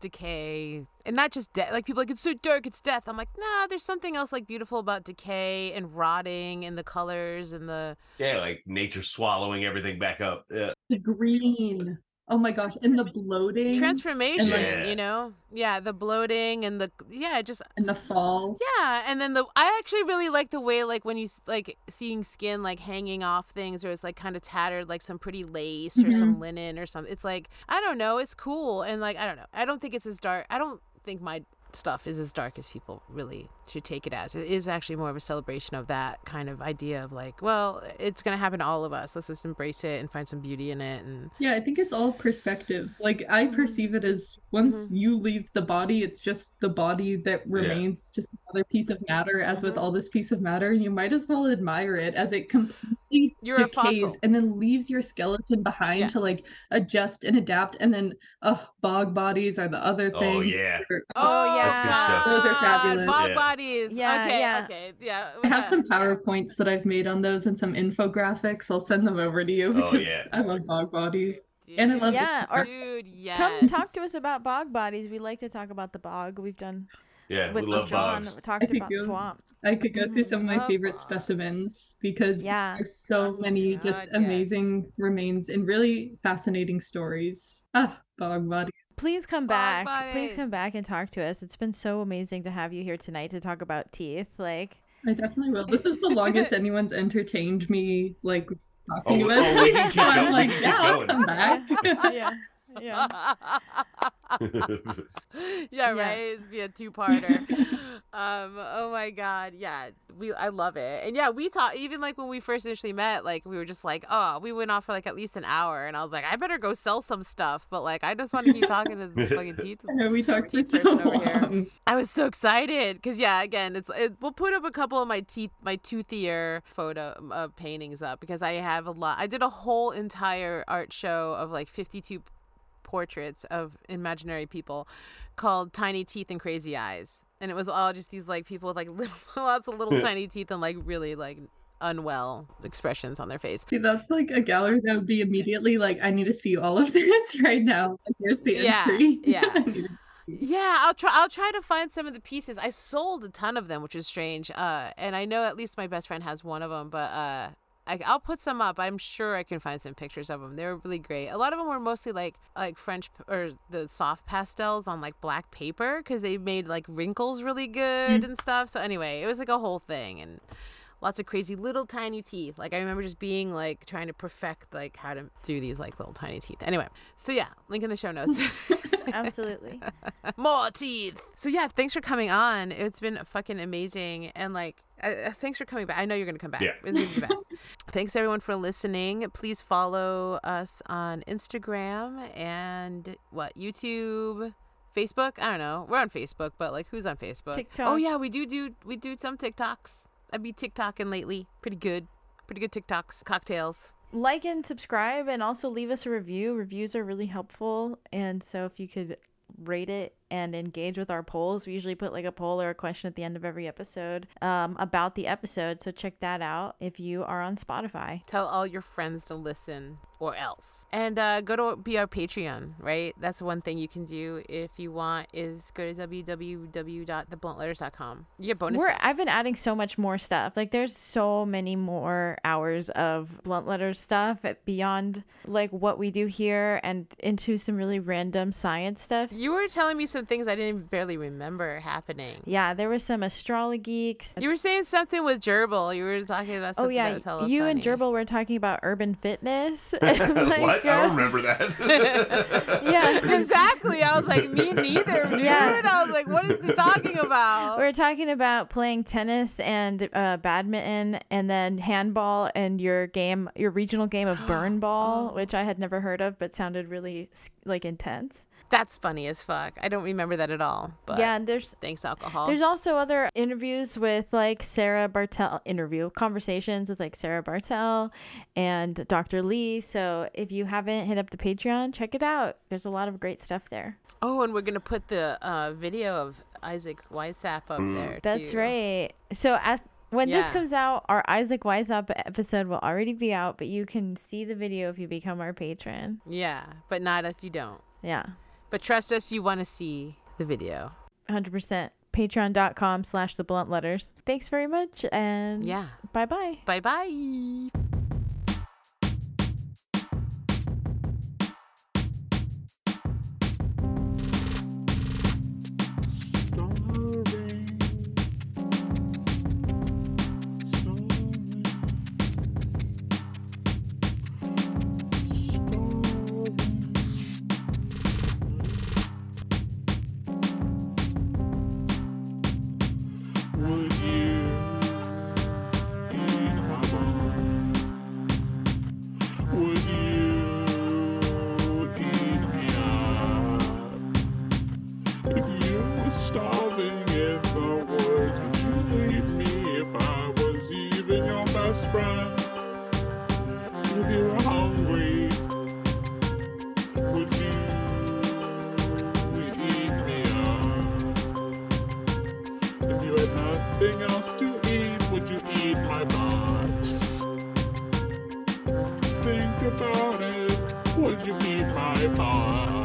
decay, and not just death. Like people are like, it's so dark, it's death. I'm like, nah, there's something else like beautiful about decay and rotting and the colors and the like nature swallowing everything back up. Yeah. The green, oh my gosh, and the bloating, transformation. The bloating and the and the fall. Yeah, and then I actually really like the way like when you like seeing skin like hanging off things, or it's like kind of tattered, like some pretty lace or some linen or something. It's like I don't know, it's cool, and like I don't know, I don't think it's as dark. I don't think my stuff is as dark as people really should take it as. It is actually more of a celebration of that kind of idea of like, well, it's gonna happen to all of us, let's just embrace it and find some beauty in it. And I think it's all perspective. Like I perceive it as once you leave the body, it's just the body that remains, just another piece of matter. As with all this piece of matter, you might as well admire it as it completely decays and then leaves your skeleton behind to like adjust and adapt. And then bog bodies are the other thing. That's good stuff. Those are fabulous. Bodies. Yeah. Okay. I have some PowerPoints that I've made on those and some infographics. I'll send them over to you because I love bog bodies. Dude. And I love come talk to us about bog bodies. We like to talk about the bog. We've done we love bogs. We talked about swamp. I could go through some of my favorite specimens because there's so many amazing remains and really fascinating stories. Bog bodies. Please come back. Please come back and talk to us. It's been so amazing to have you here tonight to talk about teeth. Like I definitely will. This is the longest anyone's entertained me like talking to us. I'm like, I'll come back. Right, it'd be a two-parter. Oh my god, I love it. And we talked, even like when we first initially met, like we were just like, we went off for like at least an hour, and I was like, I better go sell some stuff, but like I just want to keep talking to the fucking teeth. We talked to so long. I was so excited because again, we'll put up a couple of my toothier photo paintings up because I have a lot. I did a whole entire art show of like 52 portraits of imaginary people called Tiny Teeth and Crazy Eyes, and it was all just these like people with like lots of little tiny teeth and like really like unwell expressions on their face. See, that's like a gallery that would be immediately like, I need to see all of this right now, like, here's the entry. I'll try to find some of the pieces. I sold a ton of them, which is strange, and I know at least my best friend has one of them, but I'll put some up. I'm sure I can find some pictures of them. They were really great. A lot of them were mostly like French or the soft pastels on like black paper because they made like wrinkles really good and stuff. So anyway, it was like a whole thing and lots of crazy little tiny teeth. Like I remember just being like trying to perfect like how to do these like little tiny teeth. Anyway, so link in the show notes. Absolutely. More teeth. So thanks for coming on. It's been fucking amazing, and like thanks for coming back. I know you're gonna come back. It's gonna be the best. Thanks everyone for listening. Please follow us on Instagram and YouTube, Facebook. I don't know, we're on Facebook, but like who's on Facebook? TikTok. We do some TikToks. I've been TikToking lately. Pretty good TikToks. Cocktails. Like and subscribe, and also leave us a review. Reviews are really helpful, and so if you could rate it and engage with our polls. We usually put like a poll or a question at the end of every episode about the episode, so check that out if you are on Spotify. Tell all your friends to listen or else. And go to be our Patreon, right? That's one thing you can do if you want, is go to www.thebluntletters.com. You get bonus stuff. I've been adding so much more stuff. Like there's so many more hours of Blunt Letters stuff beyond like what we do here, and into some really random science stuff. You were telling me some of things I didn't even barely remember happening. Yeah, there were some astrology geeks. You were saying something with Jerbil. You were talking about something that was hella funny. And Jerbil were talking about urban fitness. Like, what? I don't remember that. Yeah, exactly. I was like, me neither, dude. Yeah. I was like, what is he talking about? We were talking about playing tennis and badminton and then handball and your regional game of burn ball, which I had never heard of but sounded really like intense. That's funny as fuck. I don't remember that at all. But yeah, and thanks alcohol. There's also other interviews with like Sarah Bartell, conversations with like Sarah Bartell and Dr. Lee. So if you haven't, hit up the Patreon, check it out. There's a lot of great stuff there. Oh, and we're going to put the video of Isaac Weissap up there. That's too. Right. So when this comes out, our Isaac Weissap episode will already be out, but you can see the video if you become our patron. Yeah, but not if you don't. Yeah. But trust us, you want to see the video. 100%. Patreon.com/thebluntletters. Thanks very much. And bye-bye. Bye-bye. About it, would you be my boss?